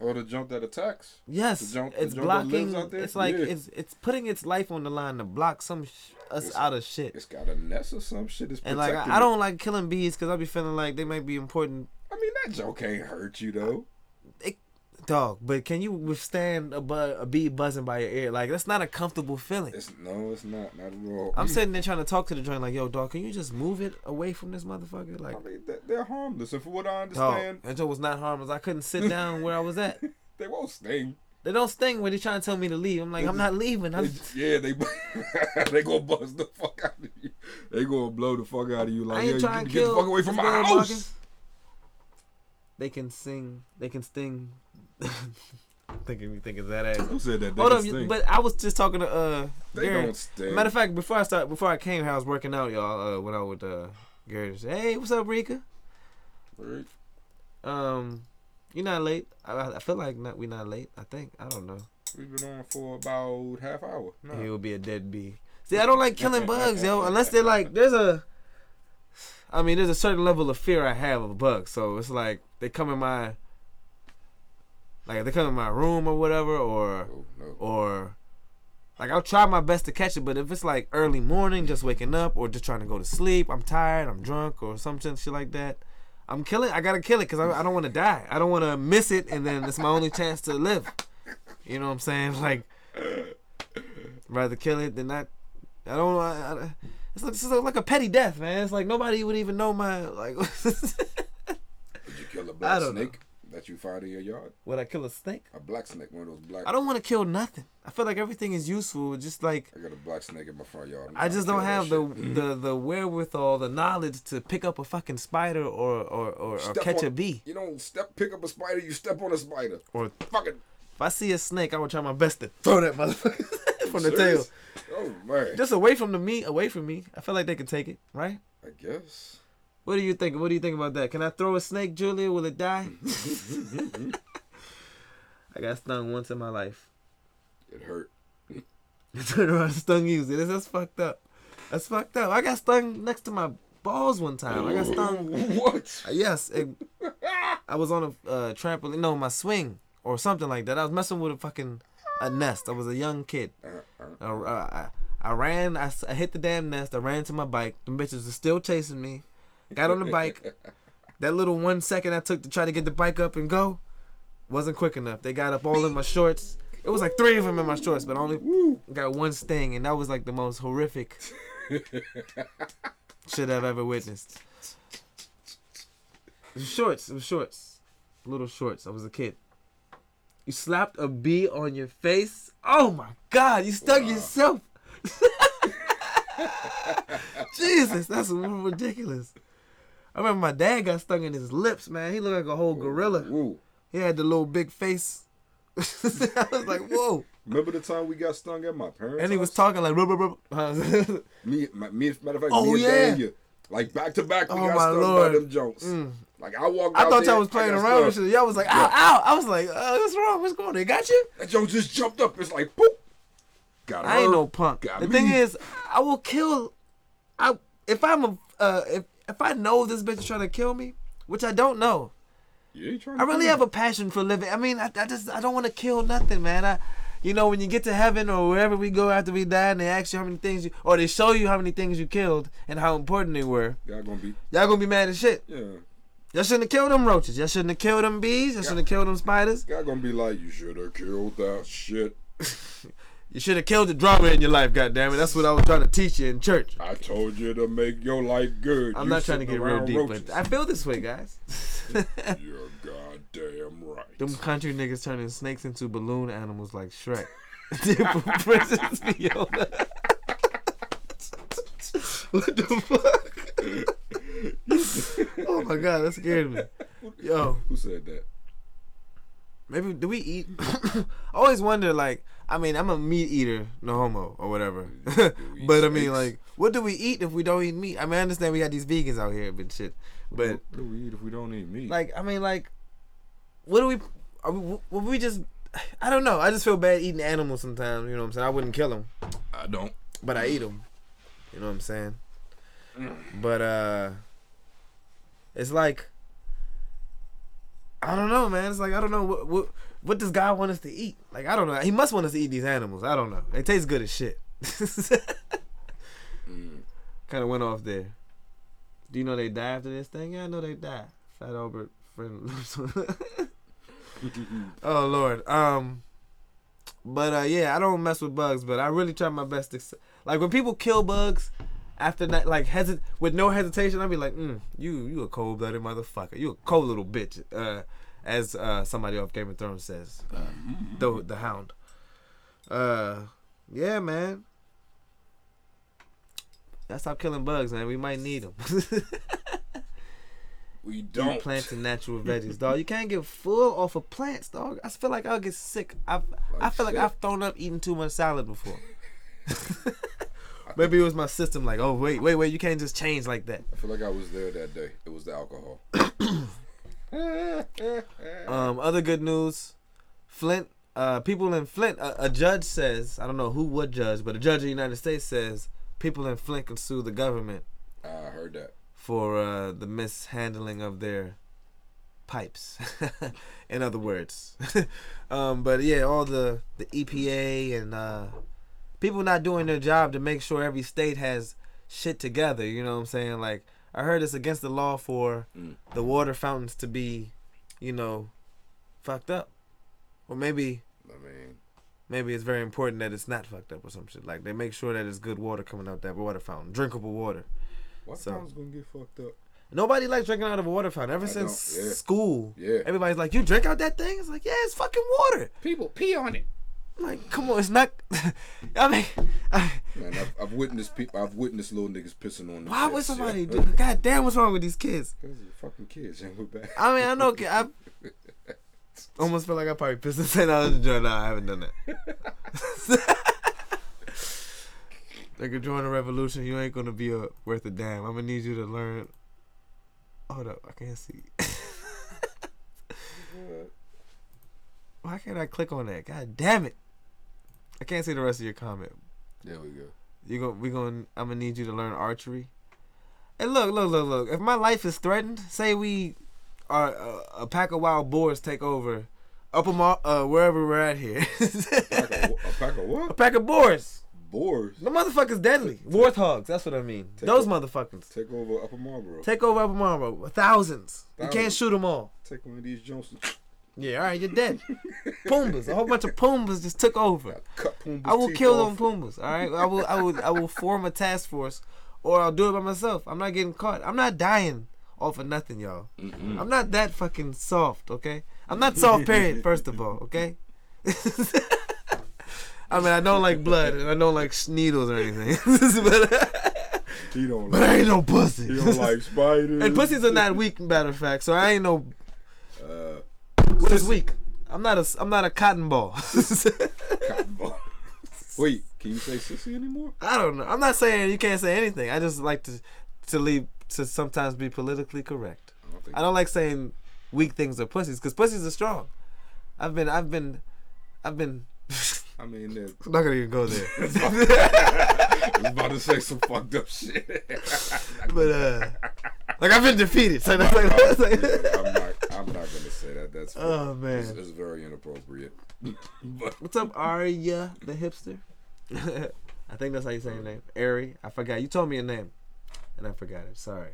Oh, the junk that attacks. Yes, the junk, it's the junk blocking. That lives out there? It's like yeah. it's it's putting its life on the line to block some sh- us it's, out of shit. It's got a nest or some shit. It's and like I, I don't like killing bees because I be feeling like they might be important. I mean that junk can't hurt you though. It. Dog, but can you withstand a, bu- a bee buzzing by your ear? Like, that's not a comfortable feeling. It's, no, it's not. Not at all. I'm sitting there trying to talk to the joint like, yo, dog, can you just move it away from this motherfucker? Like, I mean, they're harmless. And for what I understand... Dog, that joint was not harmless. I couldn't sit down where I was at. They won't sting. They don't sting when they're trying to tell me to leave. I'm like, I'm not leaving. I'm... Yeah, they they gonna buzz the fuck out of you. They gonna blow the fuck out of you. Like, I ain't yo, trying you to get the fuck away from my house. Barking. They can sing. They can sting... Thinking me thinking that ass. Who said that? Hold up, you, but I was just talking to uh. They Garrett. Don't stink. Matter of fact, before I start, before I came here, I was working out, y'all. Uh, when I was uh, Garrett said, "Hey, what's up, Rika?" Right. Um, you're not late. I, I feel like not. We not late. I think. I don't know. We've been on for about half hour. No. He will be a dead bee. See, I don't like killing bugs, yo. Unless they're like, there's a. I mean, there's a certain level of fear I have of bugs. So it's like they come in my. Like, if they come in my room or whatever, or, oh, no. or, like, I'll try my best to catch it, but if it's, like, early morning, just waking up, or just trying to go to sleep, I'm tired, I'm drunk, or something, shit like that, I'm killing, I gotta kill it, because I, I don't want to die. I don't want to miss it, and then it's my only chance to live. You know what I'm saying? Like, rather kill it than not, I don't, I, I, it's, like, it's like a petty death, man. It's like, nobody would even know my, like. Did you kill a black snake? Know. That you find in your yard. Would I kill a snake? A black snake, one of those black. I don't want to kill nothing. I feel like everything is useful. Just like I got a black snake in my front yard. I just don't have the, the the wherewithal, the knowledge to pick up a fucking spider or or, or, or catch on, a bee. You don't step pick up a spider. You step on a spider. Or fucking. If I see a snake, I would try my best to throw that motherfucker from the serious? Tail. Oh man! Just away from the meat, away from me. I feel like they can take it, right? I guess. What do you think? What do you think about that? Can I throw a snake, Julia? Will it die? I got stung once in my life. It hurt. I turned around and stung you. That's, that's fucked up. That's fucked up. I got stung next to my balls one time. I got stung. What? Yes. It, I was on a uh, trampoline. No, my swing or something like that. I was messing with a fucking a nest. I was a young kid. I, I, I ran. I, I hit the damn nest. I ran to my bike. Them bitches are still chasing me. Got on the bike. That little one second I took to try to get the bike up and go wasn't quick enough. They got up all in my shorts. It was like three of them in my shorts, but I only got one sting, and that was like the most horrific shit I've ever witnessed. It was shorts. It was shorts. Little shorts. I was a kid. You slapped a bee on your face. Oh, my God. You stuck wow. yourself. Jesus, that's ridiculous. I remember my dad got stung in his lips, man. He looked like a whole gorilla. Ooh. He had the little big face. I was like, whoa. Remember the time we got stung at my parents' And he house? Was talking like, rub, rub, rub. me, my, me, matter of fact, oh, me yeah. and Daniel. Like, back to back, we oh, got stung Lord. by them jokes. Mm. Like, I walked I out I thought y'all was playing around with shit. Y'all was like, ow, ow. I was like, uh, what's wrong? What's going on? They got you? That joke just jumped up. It's like, boop. Got her. I ain't no punk. Got the me. Thing is, I will kill. I If I'm a, uh, if, if I know this bitch is trying to kill me, which I don't know. Yeah, I really have a passion for living. I mean, I, I just, I don't want to kill nothing, man. I, you know, when you get to heaven or wherever we go after we die and they ask you how many things you, or they show you how many things you killed and how important they were. Y'all gonna be. Y'all gonna be mad as shit. Yeah. Y'all shouldn't have killed them roaches. Y'all shouldn't have killed them bees. Y'all shouldn't have killed them spiders. Y'all gonna be like, you should have killed that shit. You should have killed the drama in your life, goddammit. That's what I was trying to teach you in church. I told you to make your life good. I'm you not trying to get real deep, roaches. But I feel this way, guys. You're goddamn right. Them country niggas turning snakes into balloon animals like Shrek. Princess Fiona. What the fuck? Oh, my God. That scared me. Yo. Who said that? Maybe, do we eat? I always wonder, like, I mean, I'm a meat eater, no homo, or whatever. But, I mean, like, what do we eat if we don't eat meat? I mean, I understand we got these vegans out here, but shit. But what do we eat if we don't eat meat? Like, I mean, like, what do we, are we, will we just, I don't know. I just feel bad eating animals sometimes, you know what I'm saying? I wouldn't kill them. I don't. But I eat them. You know what I'm saying? But, uh, it's like, I don't know, man. It's like, I don't know what, what what does God want us to eat? Like, I don't know. He must want us to eat these animals. I don't know. They taste good as shit. mm. Kind of went off there. Do you know they die after this thing? Yeah, I know they die. Fat Albert friend. Oh Lord. Um. But uh, yeah, I don't mess with bugs, but I really try my best to. Like when people kill bugs. After that, like, hesit- with no hesitation, I'd be like, mm, you you a cold-blooded motherfucker. You a cold little bitch, uh, as uh, somebody off Game of Thrones says. Uh, the, the Hound. Uh, yeah, man. Gotta stop killing bugs, man. We might need them. We don't. Plants and natural veggies, dog. You can't get full off of plants, dog. I feel like I'll get sick. I've, like I feel shit. like I've thrown up eating too much salad before. Maybe it was my system like, oh, wait, wait, wait, you can't just change like that. I feel like I was there that day. It was the alcohol. um, other good news, Flint, uh, people in Flint, a, a judge says, I don't know who would judge, but a judge in the United States says people in Flint can sue the government. I heard that. For uh, the mishandling of their pipes, in other words. um, but, yeah, all the, the E P A and... Uh, people not doing their job to make sure every state has shit together. You know what I'm saying? Like, I heard it's against the law for mm. the water fountains to be, you know, fucked up. Or maybe, I mean, maybe it's very important that it's not fucked up or some shit. Like, they make sure that it's good water coming out that water fountain, drinkable water. Water so, fountain's gonna get fucked up. Nobody likes drinking out of a water fountain. Ever I since yeah. school, yeah. everybody's like, you drink out that thing? It's like, yeah, it's fucking water. People pee on it. Like, come on, it's not. I mean, I, man, I've, I've witnessed people. I've witnessed little niggas pissing on. Why would somebody yeah. do? God damn, what's wrong with these kids? Because they're fucking kids, and we're back. I mean, I know. I almost feel like I probably pissed this out of the joint. Nah, I haven't done that. Nigga, join the revolution. You ain't gonna be a, worth a damn. I'm gonna need you to learn. Hold up, I can't see. Why can't I click on that? God damn it. I can't see the rest of your comment. There we go. You go. We going. I'm gonna need you to learn archery. And look, look, look, look. If my life is threatened, say we are uh, a pack of wild boars take over, up uh, wherever we're at here. a, pack of, a pack of what? A pack of boars. Boars. The motherfuckers deadly. Warthogs. That's what I mean. Take Those over, motherfuckers. Take over Upper Marlboro. Take over Upper Marlboro. Thousands. Thousands. You can't shoot them all. Take one of these Johnson. Yeah, all right, you're dead. Pumbas, a whole bunch of Pumbas just took over. Cut I will kill off. them Pumbas. All right, I will, I will, I will form a task force, or I'll do it by myself. I'm not getting caught. I'm not dying off of nothing, y'all. Mm-mm. I'm not that fucking soft, okay? I'm not soft, period. First of all, okay. I mean, I don't like blood, and I don't like needles or anything. But. He don't but like, I ain't no pussy. He don't like spiders. And pussies are not weak, matter of fact. So I ain't no. Uh, What is weak? I'm not a I'm not a cotton ball. Cotton ball. Wait, can you say sissy anymore? I don't know. I'm not saying you can't say anything. I just like to to leave to sometimes be politically correct. I don't, think I don't like saying weak things or pussies because pussies are strong. I've been I've been I've been. I mean, I'm not gonna even go there. I was about to say some fucked up shit. But uh, like I've been defeated. So I'm, not, like, I'm, like, I'm not. I'm not gonna say that. That's oh man, it's, it's very inappropriate. But what's up, Aria the hipster? I think that's how you say your name. Ari, I forgot. You told me your name, and I forgot it. Sorry.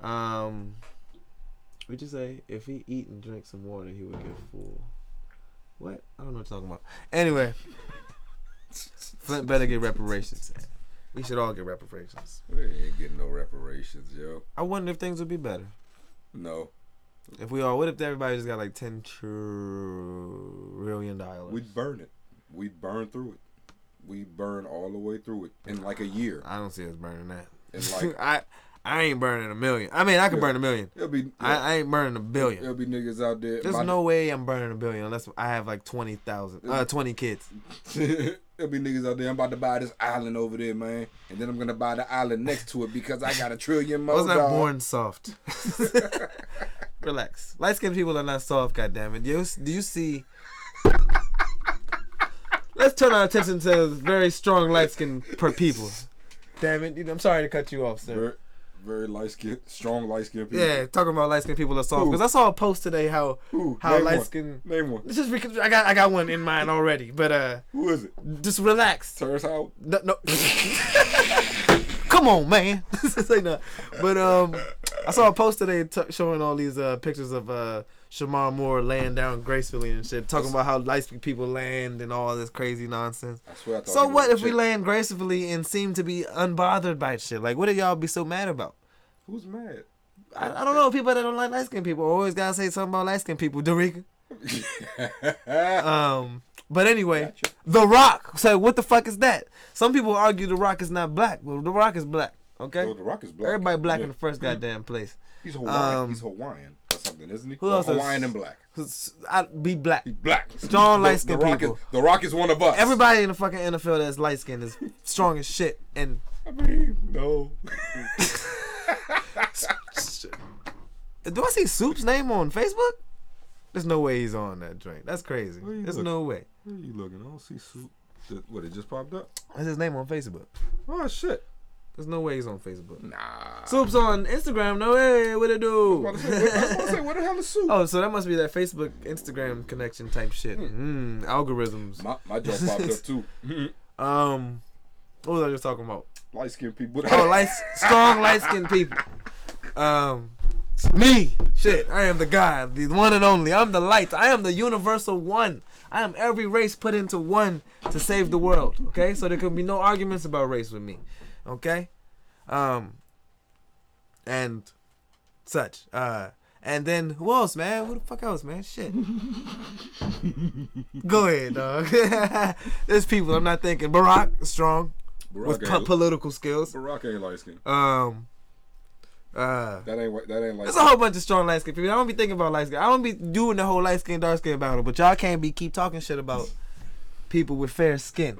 Um, would you say if he eat and drink some water, he would get full? What? I don't know what you're talking about. Anyway, Flint better get reparations. We should all get reparations. We ain't getting no reparations, yo. I wonder if things would be better. No. If we all, what if everybody just got like ten trillion dollars? We'd burn it. We'd burn through it. We'd burn all the way through it in like a year. I don't see us burning that. And like I, I ain't burning a million. I mean, I could yeah, burn a million. It'll be. Yeah. I, I ain't burning a billion. There'll be niggas out there. There's no way I'm burning a billion unless I have like twenty thousand, uh, twenty kids. There'll be niggas out there. I'm about to buy this island over there, man, and then I'm gonna buy the island next to it because I got a trillion more. I was not born soft. Relax. Light-skinned people are not soft, goddammit. Do you, do you see... Let's turn our attention to very strong light-skinned per people. Damn it. I'm sorry to cut you off, sir. Very, very light-skinned, strong light-skinned people. Yeah, talking about light-skinned people are soft. Because I saw a post today how Who? how Name light-skinned... One. Name one. It's just because I got I got one in mind already, but... uh. Who is it? Just relax. Turns out? No. no. Come on, man. Say no. But um, I saw a post today t- showing all these uh, pictures of uh, Shamar Moore laying down gracefully and shit, talking about how light-skinned people land and all this crazy nonsense. I swear I thought so what if chick. we land gracefully and seem to be unbothered by shit? Like, what do y'all be so mad about? Who's mad? I, I don't know. People that don't like light-skinned people always gotta say something about light-skinned people. Dorica. um... But anyway, gotcha. The Rock. So what the fuck is that? Some people argue The Rock is not black. Well, The Rock is black. Okay. Well, The Rock is black. Everybody black yeah. in the first goddamn place. He's Hawaiian. Um, He's Hawaiian or something, isn't he? Who else Hawaiian is, and black. I, be black. Be black. Strong light skinned people. Is, The Rock is one of us. Everybody in the fucking N F L that's light skinned is strong as shit. And I mean, no. Do I see Soup's name on Facebook? There's no way he's on that joint. That's crazy. There's looking? no way. Where are you looking? I don't see Soup. What, it just popped up? That's his name on Facebook. Oh, shit. There's no way he's on Facebook. Nah. Soup's on Instagram. No way. What it do? I was about to say, what, say, what the hell is Soup? Oh, so that must be that Facebook, Instagram connection type shit. Mm. Mm, algorithms. My, my joint popped up, too. um, What was I just talking about? Light-skinned people. Oh, light, strong light-skinned people. Um... Me, shit, I am the God, the one and only. I'm the light. I am the universal one. I am every race put into one to save the world. Okay, so there can be no arguments about race with me. Okay, um, and such. Uh, and then who else, man? Who the fuck else, man? Shit. Go ahead, dog. There's people I'm not thinking. Barack, strong, Barack with po- political skills. Barack ain't light skin. Um. Uh, that ain't that ain't light. There's a whole bunch of strong light skin people. I don't be thinking about light skin. I don't be doing the whole light skin dark skin battle. But y'all can't be keep talking shit about people with fair skin.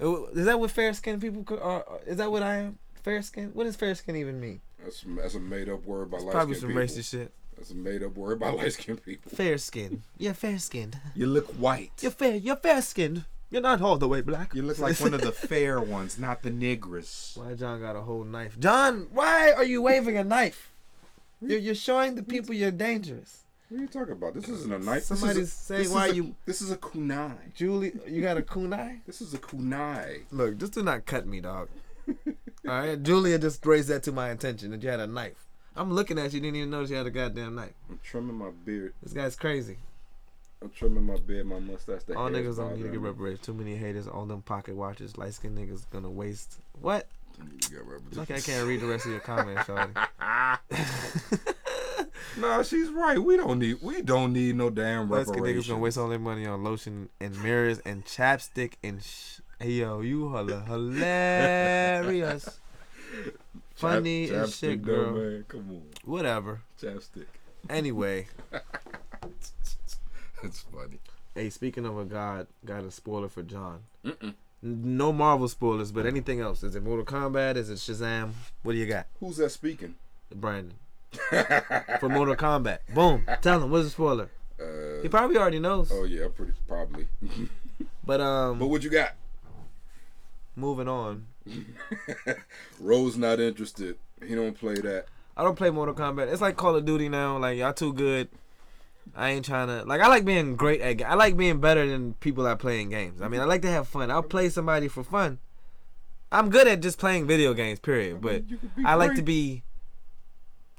Is that what fair skin people are? Is that what I am? Fair skin? What does fair skin even mean? That's that's a made up word by light skin people. Probably some racist shit. That's a made up word by light skin people. Fair skin. You're fair skinned. You look white. You're fair. You're fair skinned. You're not all the way black. You look like one of the fair ones, not the niggers. Why John got a whole knife? John, why are you waving a knife? You're, you're showing the people you're dangerous. What are you talking about? This isn't a knife. Somebody's saying why a, you... This is a kunai. Julie, you got a kunai? This is a kunai. Look, just do not cut me, dog. All right? Julia just raised that to my attention, that you had a knife. I'm looking at you, didn't even notice you had a goddamn knife. I'm trimming my beard. This guy's crazy. I'm trimming my beard, my mustache. All niggas don't need to get reparations. Too many haters, all them pocket watches. Light skinned niggas gonna waste. What? Lucky I can't read the rest of your comments, shawty. Nah, she's right. We don't need. We don't need no damn reparations. Light skinned niggas gonna waste all their money on lotion and mirrors and chapstick and sh- yo, you are hilarious, funny Chap- as shit, girl. No, man. Come on. Whatever. Chapstick. Anyway. That's funny. Hey, speaking of a god, got a spoiler for John. Mm-mm. No Marvel spoilers, but anything else? Is it Mortal Kombat? Is it Shazam? What do you got? Who's that speaking? Brandon. For Mortal Kombat. Boom. Tell him. What's the spoiler? Uh, he probably already knows. Oh, yeah. pretty Probably. But, um... But what you got? Moving on. Rose not interested. He don't play that. I don't play Mortal Kombat. It's like Call of Duty now. Like, y'all too good. I ain't trying to... Like, I like being great at games. I like being better than people that play in games. I mean, I like to have fun. I'll play somebody for fun. I'm good at just playing video games, period. I mean, but I like great. to be...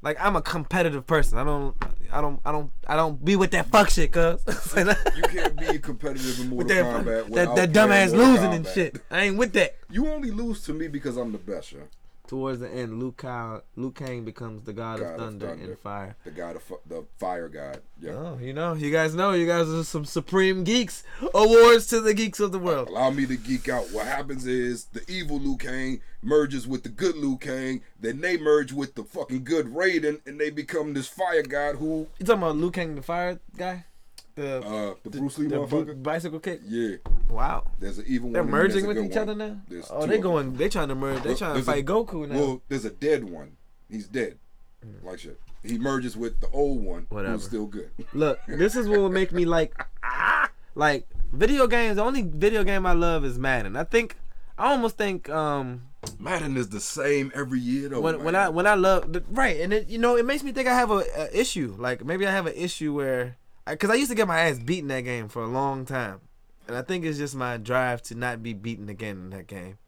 Like, I'm a competitive person. I don't... I don't... I don't... I don't be with that fuck shit, cuz. You can't be competitive in Mortal Kombat that, without That, that dumbass losing Kombat. and shit. I ain't with that. You only lose to me because I'm the best, yo. Towards the end, Liu Kang, Liu Kang becomes the god, god of, thunder of thunder and fire. The god of fu- the fire god. Yeah. Oh, you know, you guys know, you guys are some supreme geeks. Awards to the geeks of the world. Allow me to geek out. What happens is the evil Liu Kang merges with the good Liu Kang. Then they merge with the fucking good Raiden, and they become this fire god who... You talking about Liu Kang, the fire guy? The, uh, the, the Bruce Lee the motherfucker? Bicycle kick? Yeah. Wow. There's an evil They're one. They're merging with each one. other now? There's oh, they going, they trying to merge. They trying there's to fight a, Goku now. Well, there's a dead one. He's dead. Mm. Like shit. He merges with the old one. Whatever. Who's still good. Look, this is what would make me like, like, video games. The only video game I love is Madden. I think, I almost think, um... Madden is the same every year though. When, when I, when I love, the, right. And it, you know, it makes me think I have a, a issue. Like, maybe I have an issue where... Because I used to get my ass beaten that game for a long time. And I think it's just my drive to not be beaten again in that game.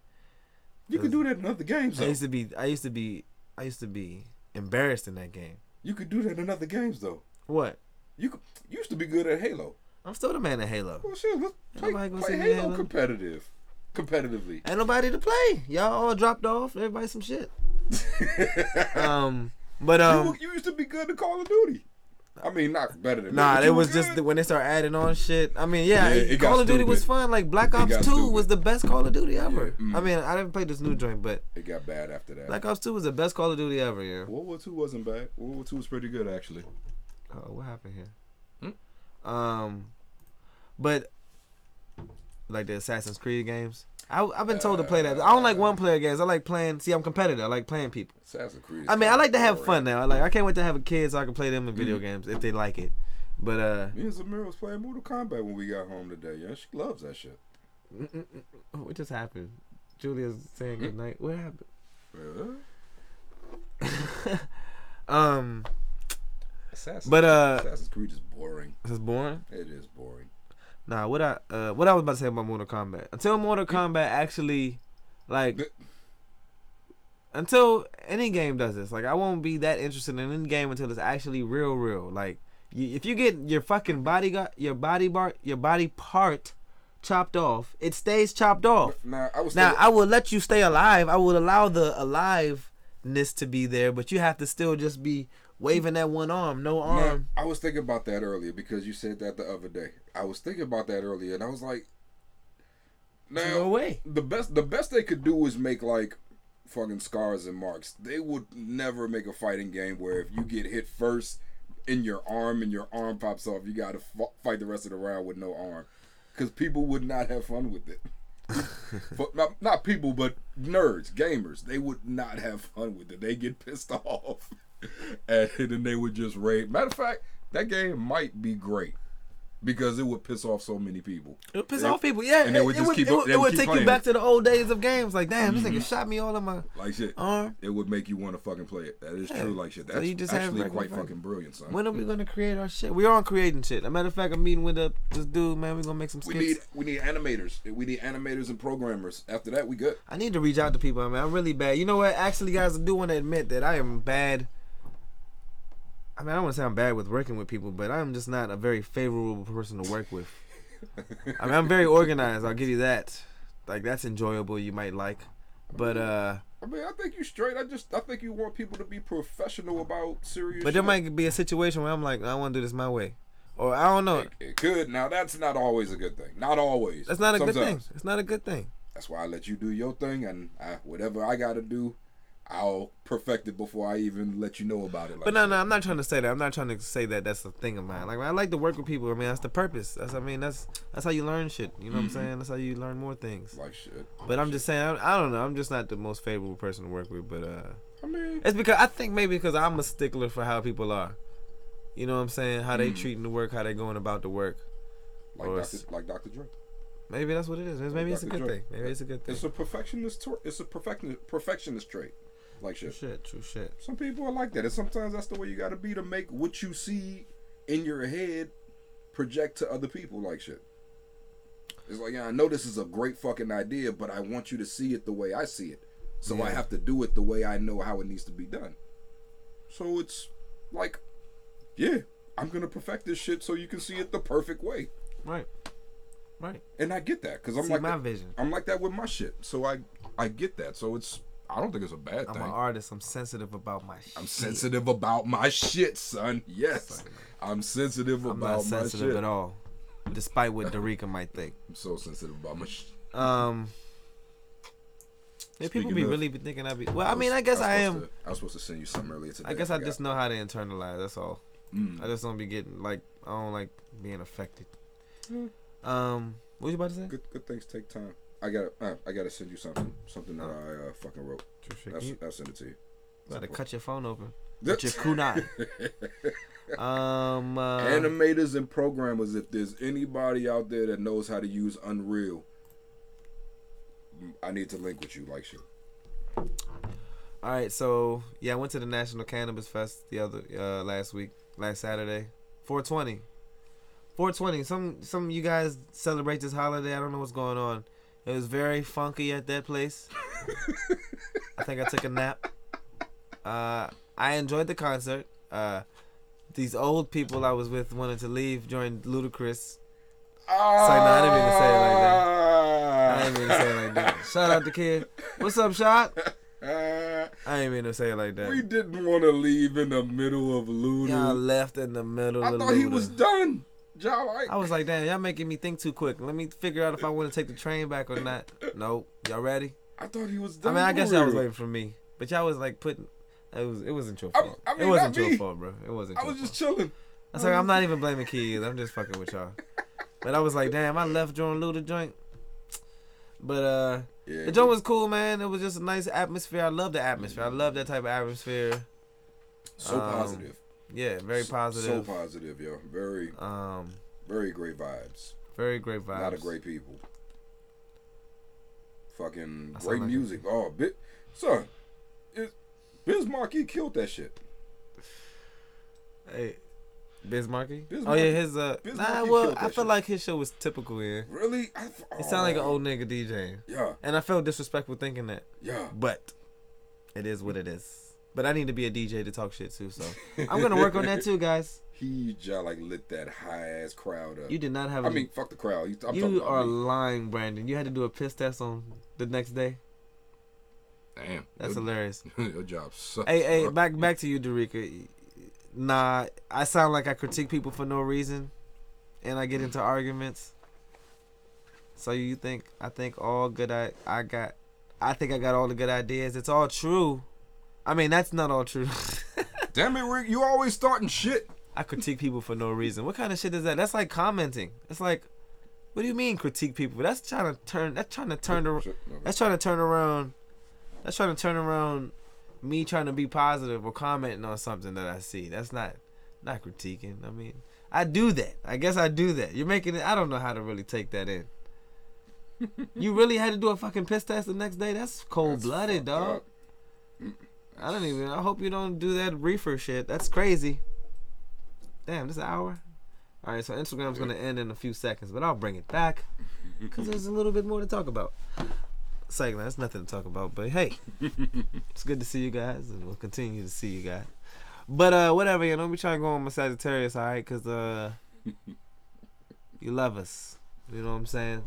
You could do that in other games, though. I used to be, I used to be, I used to be embarrassed in that game. You could do that in other games, though. What? You, could, you used to be good at Halo. I'm still the man at Halo. Well, shit, let's play, play Halo, Halo competitive. Competitively. Ain't nobody to play. Y'all all dropped off. Everybody some shit. um, but um, you, you used to be good at Call of Duty. I mean, not better than Nah, it was good. just the, when they start adding on shit. I mean, yeah, yeah Call of Duty was fun. Like, Black Ops two stupid. was the best Call of Duty ever. Yeah. Mm. I mean, I didn't play this new joint, but... It got bad after that. Black Ops two was the best Call of Duty ever, yeah. World War two wasn't bad. World War two was pretty good, actually. Oh, what happened here? Hmm? Um, But, like the Assassin's Creed games... I, I've been told uh, to play that. I don't like one-player games. I like playing. See, I'm competitive. I like playing people. Assassin's Creed. I mean, I like to have fun now. I like. I can't wait to have a kid so I can play them in video mm-hmm. games if they like it. But uh, me and Samira was playing Mortal Kombat when we got home today. Yeah, she loves that shit. Mm-mm-mm. What just happened? Julia's saying good night. What happened? Uh? um. Assassin's, but uh, Assassin's Creed is boring. It's boring. It is boring. Nah, what I uh, what I was about to say about Mortal Kombat. Until Mortal Kombat actually, like, until any game does this, like, I won't be that interested in any game until it's actually real, real. Like, you, if you get your fucking body got your body bar, your body part chopped off, it stays chopped off. Nah, I was now still- I will let you stay alive. I will allow the aliveness to be there, but you have to still just be waving that one arm, no arm. Now, I was thinking about that earlier because you said that the other day. I was thinking about that earlier, and I was like, now, no way. The best, the best they could do is make like fucking scars and marks. They would never make a fighting game where if you get hit first in your arm and your arm pops off, you got to f- fight the rest of the round with no arm, because people would not have fun with it. But not, not people, but nerds, gamers. They would not have fun with it. They get pissed off. And then they would just raid. Matter of fact, that game might be great because it would piss off so many people. It would piss it, off people, yeah. And they would it, just it keep. Would, they it would, would keep take playing. you back to the old days of games. Like, damn, this mm-hmm. nigga shot me all in my like shit. arm. It would make you want to fucking play it. That is yeah. true, like shit. That's so you just actually have quite fucking brilliant, son. When are we gonna create our shit? We are creating shit. As a matter of fact, I'm meeting with a, this dude, man. We're gonna make some skits. We need, we need animators. We need animators and programmers. After that, we good. I need to reach out to people. I mean, I'm really bad. You know what? Actually, guys, I do want to admit that I am bad. I mean, I don't want to sound bad with working with people, but I'm just not a very favorable person to work with. I mean, I'm very organized. I'll give you that. Like, that's enjoyable. You might like, but uh. I mean, I think you straight. I just, I think you want people to be professional about serious. But there shit. might be a situation where I'm like, I want to do this my way, or I don't know. It, it could. Now, that's not always a good thing. Not always. That's not a Sometimes. good thing. It's not a good thing. That's why I let you do your thing, and I, whatever I got to do, I'll perfect it before I even let you know about it. Like but no, that. no, I'm not trying to say that. I'm not trying to say that that's a thing of mine. Like I like to work with people. I mean, that's the purpose. That's I mean, that's that's how you learn shit. You know what I'm saying? That's how you learn more things. Like shit. But I'm just saying, I, I don't know. I'm just not the most favorable person to work with. But uh, I mean, it's because I think maybe because I'm a stickler for how people are. You know what I'm saying? How they mm. treating the work, how they going about the work. Like or Doctor Like Doctor Dre. Maybe that's what it is. Maybe like it's Doctor a good Dre. thing. Maybe it's a good thing. It's a perfectionist. Tor- it's a perfect perfectionist trait. Like shit. True shit. True shit. Some people are like that, and sometimes that's the way you got to be to make what you see in your head project to other people. Like shit. It's like, yeah, I know this is a great fucking idea, but I want you to see it the way I see it, so yeah. I have to do it the way I know how it needs to be done. So it's like, yeah, I'm gonna perfect this shit so you can see it the perfect way. Right. Right. And I get that because I'm see like my that, vision. I'm like that with my shit, so I I get that. So it's. I don't think it's a bad I'm thing. I'm an artist. I'm sensitive about my shit. I'm sensitive about my shit, son. Yes. Son. I'm sensitive about my shit. I'm not sensitive at all, despite what Derica might think. I'm so sensitive about my shit. Um, yeah, people be of, really be thinking I be... Well, I, was, I mean, I guess I, I am... To, I was supposed to send you something earlier today. I guess I, I just know how to internalize. That's all. Mm. I just don't be getting, like... I don't like being affected. Mm. Um, What was you about to say? Good, good things take time. I gotta, uh, I gotta send you something, something that I uh, fucking wrote. I'll send it to you. About to cut your phone open. With your kunai. um, uh, Animators and programmers, if there's anybody out there that knows how to use Unreal, I need to link with you, like shit. All right, so yeah, I went to the National Cannabis Fest the other uh, last week, last Saturday, four twenty four twenty Some, some of you guys celebrate this holiday. I don't know what's going on. It was very funky at that place. I think I took a nap. Uh, I enjoyed the concert. Uh, these old people I was with wanted to leave during Ludacris. Oh. So no, I didn't mean to say it like that. I didn't mean to say it like that. Shout out to Kid. What's up, Shot? I didn't mean to say it like that. We didn't want to leave in the middle of Luda. Y'all left in the middle I of Luda. I thought he was done. Y'all right. I was like, damn, y'all making me think too quick. Let me figure out if I want to take the train back or not. Nope. Y'all ready? I thought he was done. I mean, I guess y'all was waiting for me. But y'all was like putting... It, was, it wasn't your fault. I, I mean, it wasn't your me. fault, bro. It wasn't I your was fault. just chilling. I was like, I'm not even blaming kids. I'm just fucking with y'all. But I was like, damn, I left during Luda joint. But uh, yeah, the joint was cool, man. It was just a nice atmosphere. I love the atmosphere. I love that type of atmosphere. So um, positive. Yeah, very positive. So, so positive, yo. Very, um, very great vibes. Very great vibes. A lot of great people. Fucking I great music. Like oh, bit, son, it, Biz Markie killed that shit. Hey, Biz Markie? Biz Markie. Oh yeah, his uh. Biz nah, Markie well, I feel shit. like his show was typical. Yeah. Really? I, oh. It sounded like an old nigga DJing. Yeah. And I felt disrespectful thinking that. Yeah. But it is what it is. But I need to be a D J to talk shit too, so I'm gonna work on that too, guys. He just like lit that high ass crowd up. You did not have. I a, mean, fuck the crowd. I'm you are me. lying, Brandon. You had to do a piss test on the next day. Damn, that's your, hilarious. Your job sucks. Hey, hey, back back to you, Derica. Nah, I sound like I critique people for no reason, and I get into arguments. So you think I think all good? I I got, I think I got all the good ideas. It's all true. I mean, that's not all true. Damn it, Rick. You always starting shit. I critique people for no reason. What kind of shit is that? That's like commenting. It's like, what do you mean critique people? That's trying to turn that's trying to turn around that's trying to turn around that's trying to turn around me trying to be positive or commenting on something that I see. That's not not critiquing. I mean, I do that. I guess I do that. You're making it I don't know how to really take that in. You really had to do a fucking piss test the next day? That's cold blooded, dog. I don't even. I hope you don't do that reefer shit. That's crazy. Damn, this an hour. All right, so Instagram's gonna end in a few seconds, but I'll bring it back because there's a little bit more to talk about. Segment. That's nothing to talk about, but hey, it's good to see you guys, and we'll continue to see you guys. But uh, whatever, you know, we trying to go on my Sagittarius, all right? Because uh, you love us. You know what I'm saying?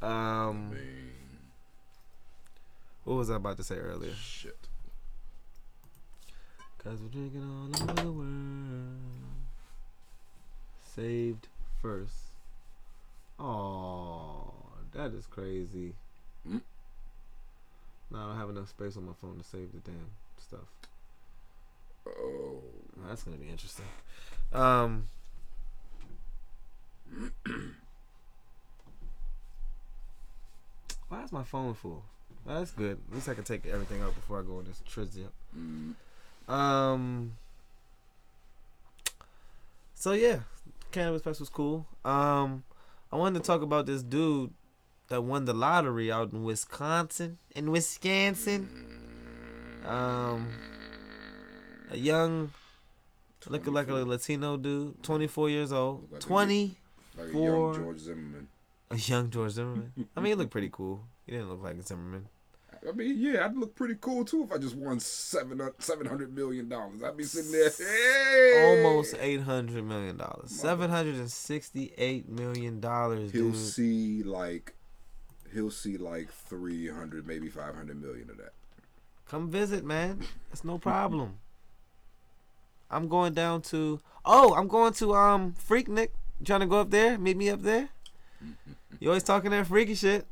Um. What was I about to say earlier? Shit. Cause we're drinking all over the world. Saved first. Aww, that is crazy. Mm. No, I don't have enough space on my phone to save the damn stuff. Oh, that's gonna be interesting. Um. Why is my phone full? Oh, that's good. At least I can take everything out before I go on this trizzy up. Um. So yeah, Cannabis Fest was cool. Um, I wanted to talk about this dude that won the lottery out in Wisconsin, in Wisconsin. Um, a young, looking like a Latino dude, twenty-four years old, like twenty-four. Like a young George Zimmerman. A young George Zimmerman. I mean, he looked pretty cool. He didn't look like Zimmerman. I mean, yeah, I'd look pretty cool too if I just won seven seven hundred million dollars. I'd be sitting there, hey! Almost eight hundred million dollars, seven hundred and sixty-eight million dollars. He'll dude. see like, he'll see like three hundred, maybe five hundred million of that. Come visit, man. It's no problem. I'm going down to. Oh, I'm going to um Freaknik. Trying to go up there. Meet me up there. You always talking that freaky shit.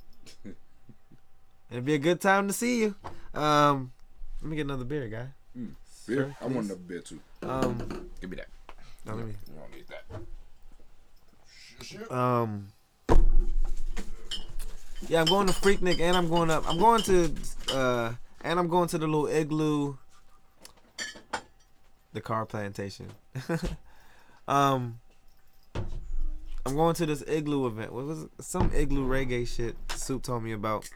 It'd be a good time to see you. Um, let me get another beer, guy. Mm, beer? Sir, I want another beer, too. Um, Give me that. No, let me. I don't need that. Um, yeah, I'm going to Freaknik, and I'm going up. I'm going to, uh, and I'm going to the little igloo, the car plantation. um, I'm going to this igloo event. What was it? Some igloo reggae shit Soup told me about.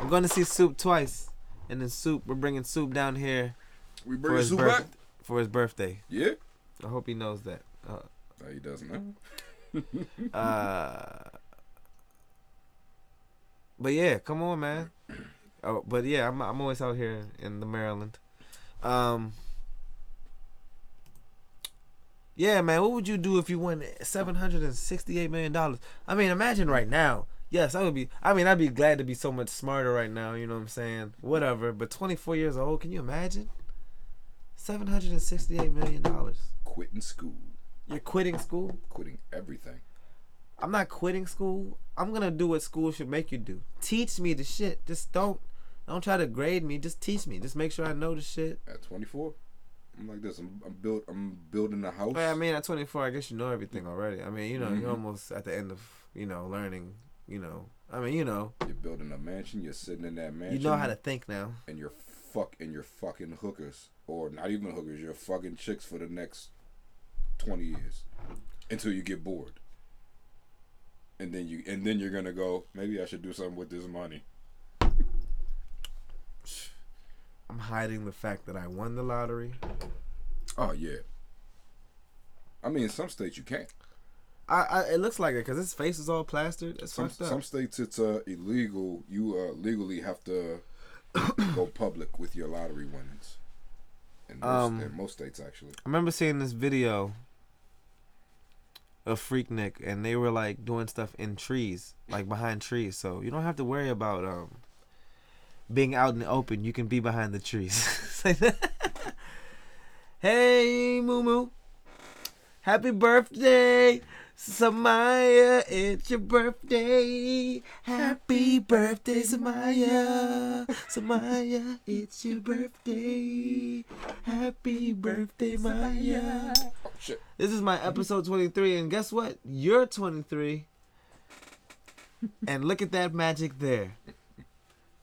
I'm going to see Soup twice, and then Soup, we're bringing Soup down here. We bring Soup birth- back for his birthday. Yeah, I hope he knows that. Uh, no, he doesn't know. uh, but yeah, come on, man. Oh, but yeah, I'm I'm always out here in the Maryland. Um, yeah, man. What would you do if you won seven hundred sixty-eight million dollars? I mean, imagine right now. Yes, I would be. I mean, I'd be glad to be so much smarter right now. You know what I'm saying? Whatever. But twenty-four years old, can you imagine? seven hundred sixty-eight million dollars. Quitting school. You're quitting school? Quitting everything. I'm not quitting school. I'm going to do what school should make you do. Teach me the shit. Just don't don't try to grade me. Just teach me. Just make sure I know the shit. At twenty-four? I'm like this. I'm, I'm, build, I'm building a house. I mean, at twenty-four, I guess you know everything already. I mean, you know, mm-hmm. You're almost at the end of, you know, learning. You know, I mean, you know. You're building a mansion. You're sitting in that mansion. You know how to think now. And you're fuck and you're fucking hookers, or not even hookers. You're fucking chicks for the next twenty years until you get bored. And then you and then you're gonna go. Maybe I should do something with this money. I'm hiding the fact that I won the lottery. Oh yeah. I mean, in some states you can't. I, I it looks like it because his face is all plastered. It's some, fucked up. Some states it's uh, illegal. You uh, legally have to go public with your lottery winnings. In most, um, in most states, actually. I remember seeing this video of Freaknik, and they were like doing stuff in trees, like behind trees. So you don't have to worry about um being out in the open. You can be behind the trees. Hey, Moo Moo, happy birthday! Samaya, it's your birthday. Happy birthday, Samaya. Samaya, it's your birthday. Happy birthday, Maya. Oh, shit. This is my episode twenty-three, and guess what? You're twenty-three. And look at that magic there.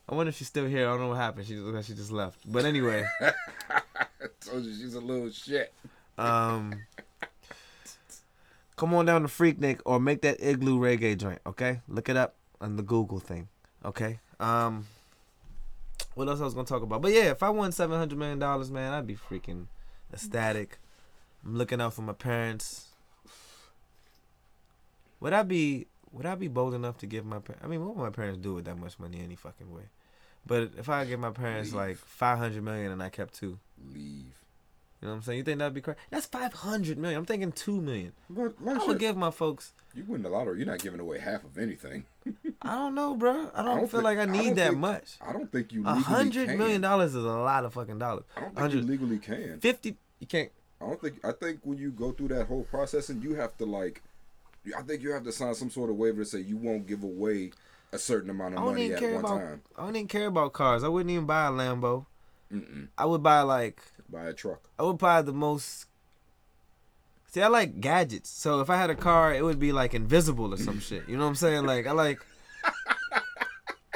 I wonder if she's still here. I don't know what happened. She looks like she just left. But anyway. I told you she's a little shit. Um... Come on down to Freaknik or make that igloo reggae joint, okay? Look it up on the Google thing, okay? Um, what else I was going to talk about? But, yeah, if I won seven hundred million dollars, man, I'd be freaking ecstatic. I'm looking out for my parents. Would I be would I be bold enough to give my parents? I mean, what would my parents do with that much money any fucking way? But if I give my parents, Leave. like, five hundred million dollars and I kept two. Leave. You know what I'm saying? You think that'd be crazy? That's five hundred million. I'm thinking two million. But I would give my folks. You win the lottery. You're not giving away half of anything. I don't know, bro. I don't, I don't feel think, like I need I that think, much. I don't think you. A hundred million dollars is a lot of fucking dollars. I don't think you legally can. Fifty. You can't. I don't think. I think when you go through that whole process and you have to like, I think you have to sign some sort of waiver to say you won't give away a certain amount of money at one about, time. I don't even care about cars. I wouldn't even buy a Lambo. Mm-mm. I would buy like buy a truck. I would buy the most. See, I like gadgets. So if I had a car, it would be like invisible or some shit. You know what I'm saying? Like I like.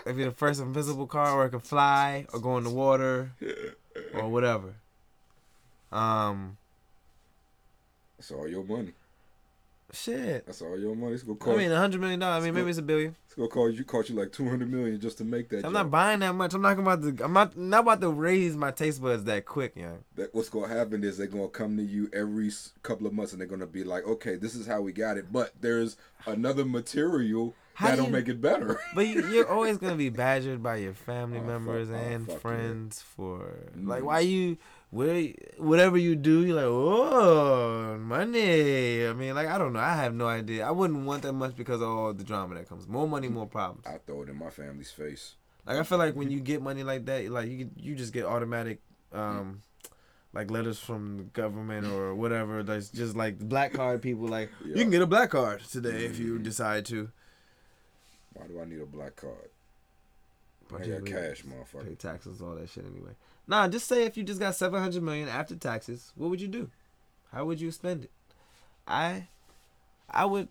It'd be the first invisible car where it could fly or go in the water or whatever. Um. That's all your money. Shit. That's all your money. It's gonna cost. I mean, a hundred million dollars. I mean, maybe it's a billion. It's gonna cost you. Cost you like two hundred million just to make that. I'm job. Not buying that much. I'm not about to. I'm not, not about to raise my taste buds that quick, young. That what's gonna happen is they're gonna come to you every couple of months and they're gonna be like, okay, this is how we got it, but there's another material how that do you, don't make it better. But you're always gonna be badgered by your family oh, members fuck, and oh, friends it. For like why you. Where, whatever you do, you're like, oh, money. I mean, like, I don't know. I have no idea. I wouldn't want that much because of all the drama that comes. More money, more problems. I throw it in my family's face. Like, I feel like when you get money like that, like, you you just get automatic, um, like, letters from the government or whatever. That's just, like, the black card people, like, yeah. You can get a black card today if you decide to. Why do I need a black card? But I got cash, motherfucker. Pay taxes, all that shit anyway. Nah, just say if you just got seven hundred million dollars after taxes, what would you do? How would you spend it? I I would...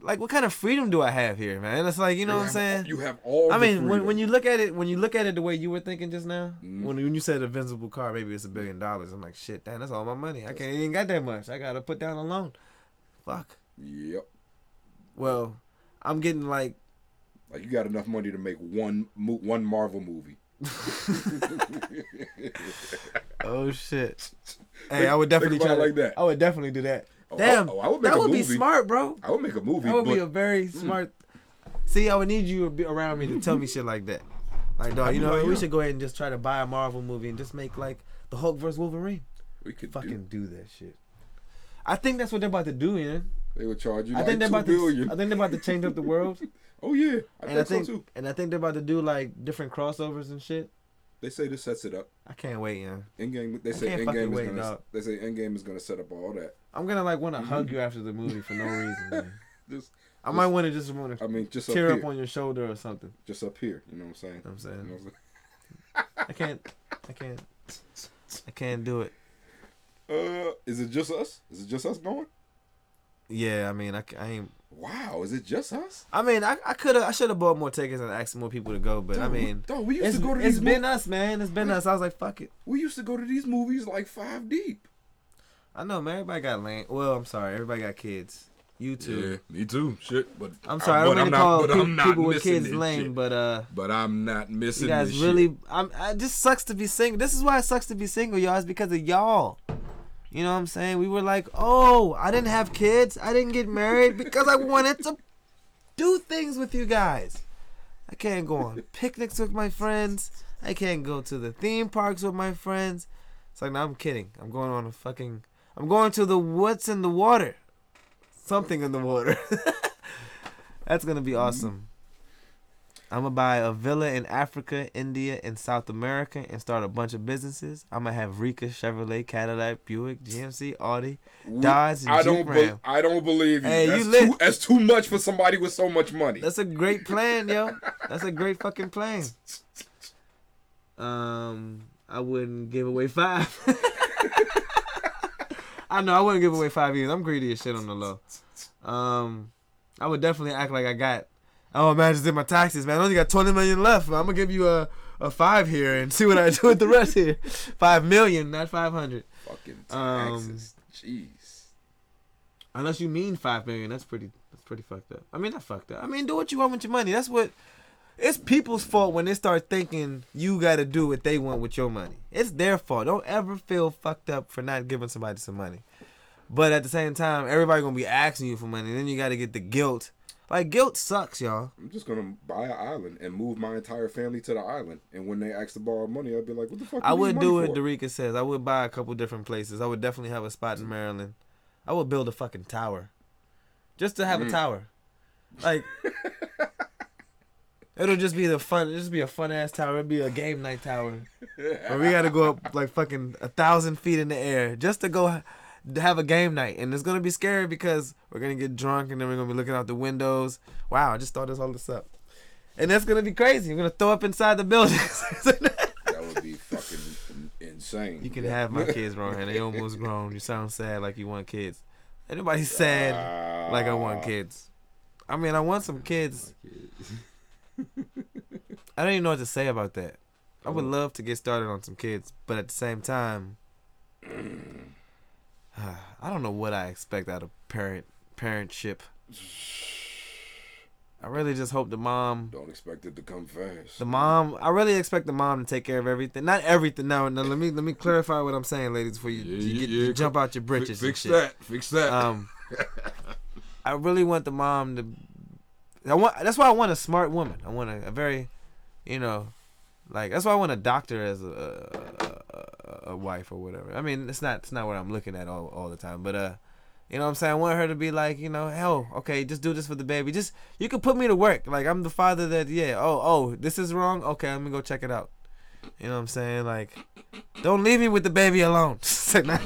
Like, what kind of freedom do I have here, man? It's like, you know you what I'm saying? You have all I mean, the when, when you look at it when you look at it the way you were thinking just now, mm. when, when you said a visible car, maybe it's a billion dollars. I'm like, shit, damn, that's all my money. I can't even got that much. I got to put down a loan. Fuck. Yep. Well, I'm getting like... Like, you got enough money to make one one Marvel movie. Oh, shit. Hey, I would definitely try to, like that. I would definitely do that. Oh, damn. I, oh, I would make that a would movie. Be smart, bro. I would make a movie. That would but, be a very mm. smart... See, I would need you around me to tell me shit like that. Like, dog, you know, right we should go ahead and just try to buy a Marvel movie and just make, like, the Hulk versus Wolverine. We could fucking do, do that shit. I think that's what they're about to do, you know? They would charge you I like think they're two about billion. To, I think they're about to change up the world. Oh yeah, I and think, I think so too. And I think they're about to do like different crossovers and shit. They say this sets it up. I can't wait, yeah. Endgame. They I say Endgame is gonna. Up. They say Endgame is gonna set up all that. I'm gonna like want to mm-hmm. hug you after the movie for no reason. Man. Just, I just, might want to just want to. I mean, just tear up, up on your shoulder or something. Just up here, you know what I'm saying? I'm saying. You know what I'm saying? I can't. I can't. I can't do it. Uh, is it just us? Is it just us going? Yeah, I mean, I, I ain't. Wow, is it just us? I mean, I I could have I should have bought more tickets and asked more people to go, but dude, I mean, dude, we used it's, to go to it's these been mo- us, man. It's been we, us. I was like, fuck it. We used to go to these movies like five deep. I know, man. Everybody got lame. Well, I'm sorry, everybody got kids. You too. Yeah, me too. Shit, but I'm sorry. I, I don't mean to call not, people, people with kids lame, shit. but uh. But I'm not missing. You guys this really, shit. I'm. I just sucks to be single. This is why it sucks to be single, y'all. It's because of y'all. You know what I'm saying? We were like, oh, I didn't have kids. I didn't get married because I wanted to do things with you guys. I can't go on picnics with my friends. I can't go to the theme parks with my friends. It's like, no, I'm kidding. I'm going on a fucking... I'm going to the what's in the water. Something in the water. That's going to be awesome. I'm going to buy a villa in Africa, India, and South America and start a bunch of businesses. I'm going to have Rika, Chevrolet, Cadillac, Buick, G M C, Audi, Dodge, and I Jeep don't Ram. Be- I don't believe you. Hey, that's, you too, that's too much for somebody with so much money. That's a great plan, yo. That's a great fucking plan. Um, I wouldn't give away five. I know, I wouldn't give away five either. I'm greedy as shit on the low. Um, I would definitely act like I got... Oh, man, I just did my taxes, man. I only got twenty million dollars left. I'm going to give you a, a five here and see what I do with the rest here. five million dollars, not five hundred dollars. Fucking taxes. Um, Jeez. Unless you mean five million dollars, that's pretty That's pretty fucked up. I mean, not fucked up. I mean, do what you want with your money. That's what... It's people's fault when they start thinking you got to do what they want with your money. It's their fault. Don't ever feel fucked up for not giving somebody some money. But at the same time, everybody going to be asking you for money. And then you got to get the guilt... Like, guilt sucks, y'all. I'm just going to buy an island and move my entire family to the island. And when they ask to borrow money, I'll be like, what the fuck do you I would do what Derica says. I would buy a couple different places. I would definitely have a spot in Maryland. I would build a fucking tower. Just to have mm. a tower. Like, it'll just be the fun. It'll just be a fun-ass tower. It'll be a game night tower. Where we got to go up, like, fucking a thousand feet in the air just to go... have a game night, and it's gonna be scary because we're gonna get drunk, and then we're gonna be looking out the windows. Wow, I just thought this all this up, and that's gonna be crazy. We're gonna throw up inside the buildings. That would be fucking insane. You can have my kids, Rohan. They almost grown. You sound sad like you want kids. Anybody sad uh, like I want kids? I mean, I want some kids. I don't even know what to say about that. I would love to get started on some kids, but at the same time, I don't know what I expect out of parent parentship. I really just hope the mom don't expect it to come fast. The mom, I really expect the mom to take care of everything. Not everything. Now, now let me let me clarify what I'm saying, ladies, before you, yeah, you, get, yeah, you jump out your britches. F- fix and shit. that. Fix that. Um, I really want the mom to. I want. That's why I want a smart woman. I want a, a very, you know, like that's why I want a doctor as a a, a a wife or whatever. I mean, it's not it's not what I'm looking at all all the time, but uh. You know what I'm saying? I want her to be like, you know, hell, okay, just do this for the baby. Just, you can put me to work. Like, I'm the father that, yeah, oh, oh, this is wrong? Okay, let me go check it out. You know what I'm saying? Like, don't leave me with the baby alone. It's like, nah,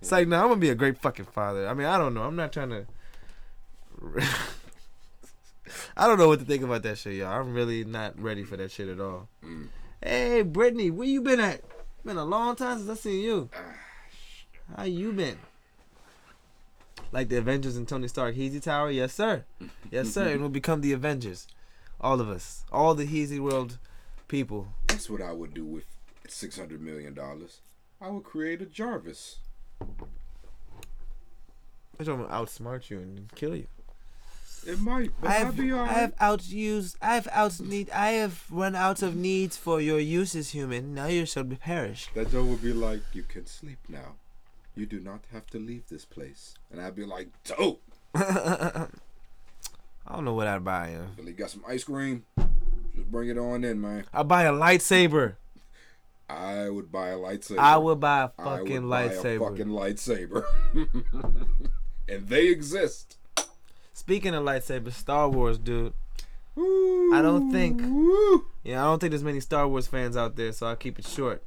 it's like, nah, I'm going to be a great fucking father. I mean, I don't know. I'm not trying to. I don't know what to think about that shit, y'all. I'm really not ready for that shit at all. Mm. Hey, Brittany, where you been at? Been a long time since I seen you. How you been? Like the Avengers and Tony Stark, Heezy Tower? Yes, sir. Yes, sir. And we'll become the Avengers. All of us. All the Heezy World people. That's what I would do with six hundred million dollars. I would create a Jarvis. I'm going to outsmart you and kill you. It might, but I have, be all right. I have outused, I have out need, I have run out of needs for your uses, human. Now you shall be perished. That Joe would be like, you can sleep now. You do not have to leave this place. And I'd be like, dope. I don't know what I'd buy. You Billy got some ice cream. Just bring it on in, man. I'd buy a lightsaber. I would buy a lightsaber. I would buy a fucking I would lightsaber. Buy a fucking lightsaber. And they exist. Speaking of lightsabers, Star Wars, dude. Ooh, I don't think. Woo. Yeah, I don't think there's many Star Wars fans out there, so I'll keep it short.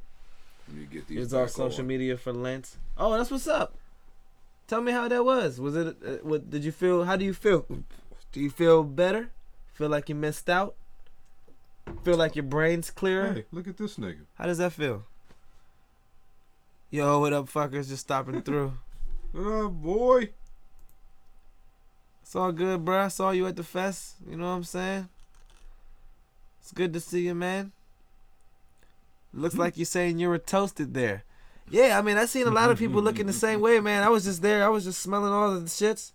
You get these. It's our social media for Lent. Oh, that's what's up. Tell me how that was. Was it? Uh, what did you feel? How do you feel? Do you feel better? Feel like you missed out? Feel like your brain's clearer? Hey, look at this nigga. How does that feel? Yo, what up, fuckers? Just stopping through. What up, boy? It's all good, bro. I saw you at the fest. You know what I'm saying? It's good to see you, man. Looks like you're saying you were toasted there. Yeah, I mean, I seen a lot of people looking the same way, man. I was just there. I was just smelling all of the shits.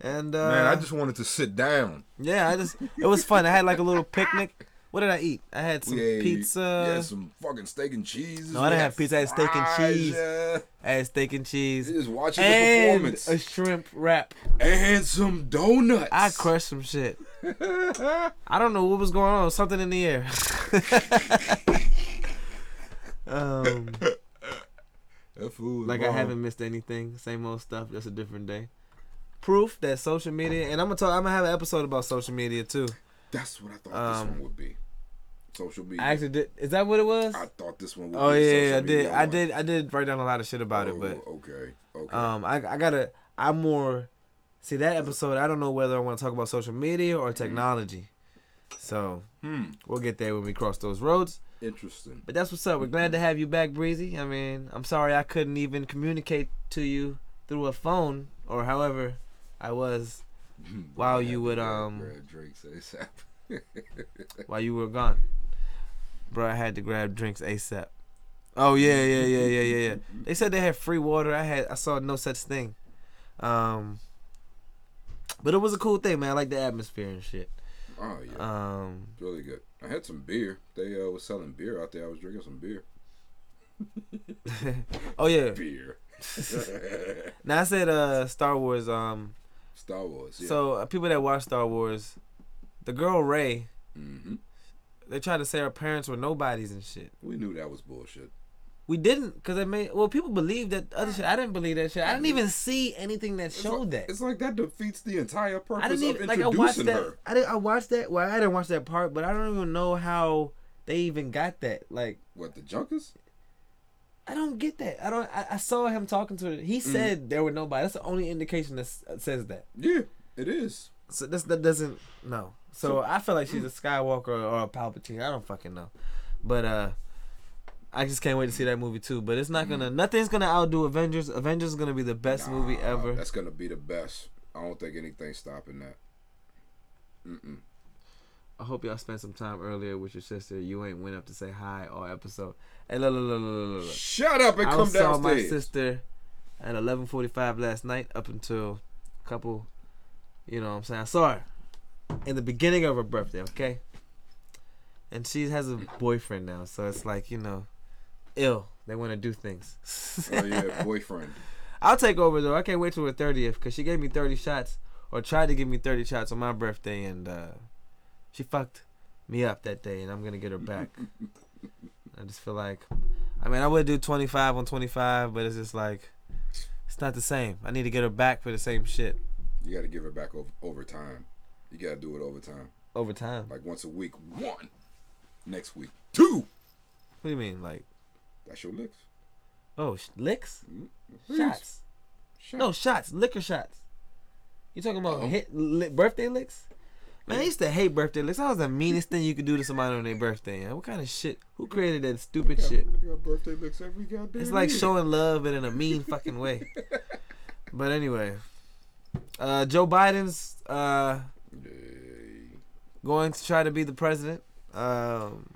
And, uh, man, I just wanted to sit down. Yeah, I just, it was fun. I had like a little picnic. What did I eat? I had some yeah, pizza. Yeah, some fucking steak and cheese. No, I didn't have pizza. I had steak and cheese. Yeah. I had steak and cheese. Just watching the performance. And a shrimp wrap. And some donuts. I crushed some shit. I don't know what was going on. Something in the air. um, that food like bomb. I haven't missed anything. Same old stuff. Just a different day. Proof that social media, and I'm gonna talk. I'm gonna have an episode about social media too. That's what I thought um, this one would be. Social media. I actually did. Is that what it was? I thought this one would oh, be. Oh yeah, yeah, I did. One. I did. I did write down a lot of shit about oh, it, but okay, okay. Um, I I gotta. I'm more. See that episode. I don't know whether I want to talk about social media or technology. So hmm. we'll get there when we cross those roads. Interesting. But that's what's up. We're glad to have you back, Breezy. I mean, I'm sorry I couldn't even communicate to you through a phone or however I was. While you would um, drinks ASAP. While you were gone, bro, I had to grab drinks ASAP. Oh yeah, yeah, yeah, yeah, yeah, yeah. They said they had free water. I had, I saw no such thing. Um, but it was a cool thing, man. I like the atmosphere and shit. Oh yeah, um, it's really good. I had some beer. They uh, was selling beer out there. I was drinking some beer. Oh yeah, beer. Now I said uh, Star Wars um. Star Wars, yeah. So, uh, people that watch Star Wars, the girl Rey, mm-hmm. they tried to say her parents were nobodies and shit. We knew that was bullshit. We didn't, because it made, well, people believed that other shit. I didn't believe that shit. I didn't even see anything that it's showed like, that. It's like that defeats the entire purpose I didn't even, of introducing like I watched that, her. I, did, I watched that, well, I didn't watch that part, but I don't even know how they even got that. Like, what, the Junkers? I don't get that. I don't. I, I saw him talking to her. He said mm. there were nobody. That's the only indication that says that. Yeah, it is. So this, that doesn't. No. So, so I feel like she's mm. a Skywalker or a Palpatine. I don't fucking know. But uh, I just can't wait to see that movie too. But it's not gonna. Mm. Nothing's gonna outdo Avengers. Avengers is gonna be the best nah, movie ever. That's gonna be the best. I don't think anything's stopping that. Mm-mm. I hope y'all spent some time earlier with your sister. You ain't went up to say hi all episode. Hey, look, look, look, look, look. Shut up and I come downstairs. I saw my sister at eleven forty-five last night up until a couple, you know what I'm saying? I saw her in the beginning of her birthday, okay? And she has a boyfriend now, so it's like, you know, ill. They want to do things. Oh, yeah, boyfriend. I'll take over, though. I can't wait till her thirtieth because she gave me thirty shots or tried to give me thirty shots on my birthday, and uh, she fucked me up that day, and I'm going to get her back. I just feel like, I mean, I would do twenty-five on twenty-five, but it's just like, it's not the same. I need to get her back for the same shit. You got to give her back over, over time. You got to do it over time. Over time? Like once a week, one. Next week, two. What do you mean, like? That's your licks. Oh, sh- licks? Mm-hmm. Shots. shots. No, shots. Liquor shots. You talking about hit, li- birthday licks? Man, I used to hate birthday licks. That was the meanest thing you could do to somebody on their birthday. Man. What kind of shit? Who created that stupid got, shit? Got birthday licks every goddamn It's like year. Showing love, but in a mean fucking way. But anyway, uh, Joe Biden's uh, going to try to be the president. Um,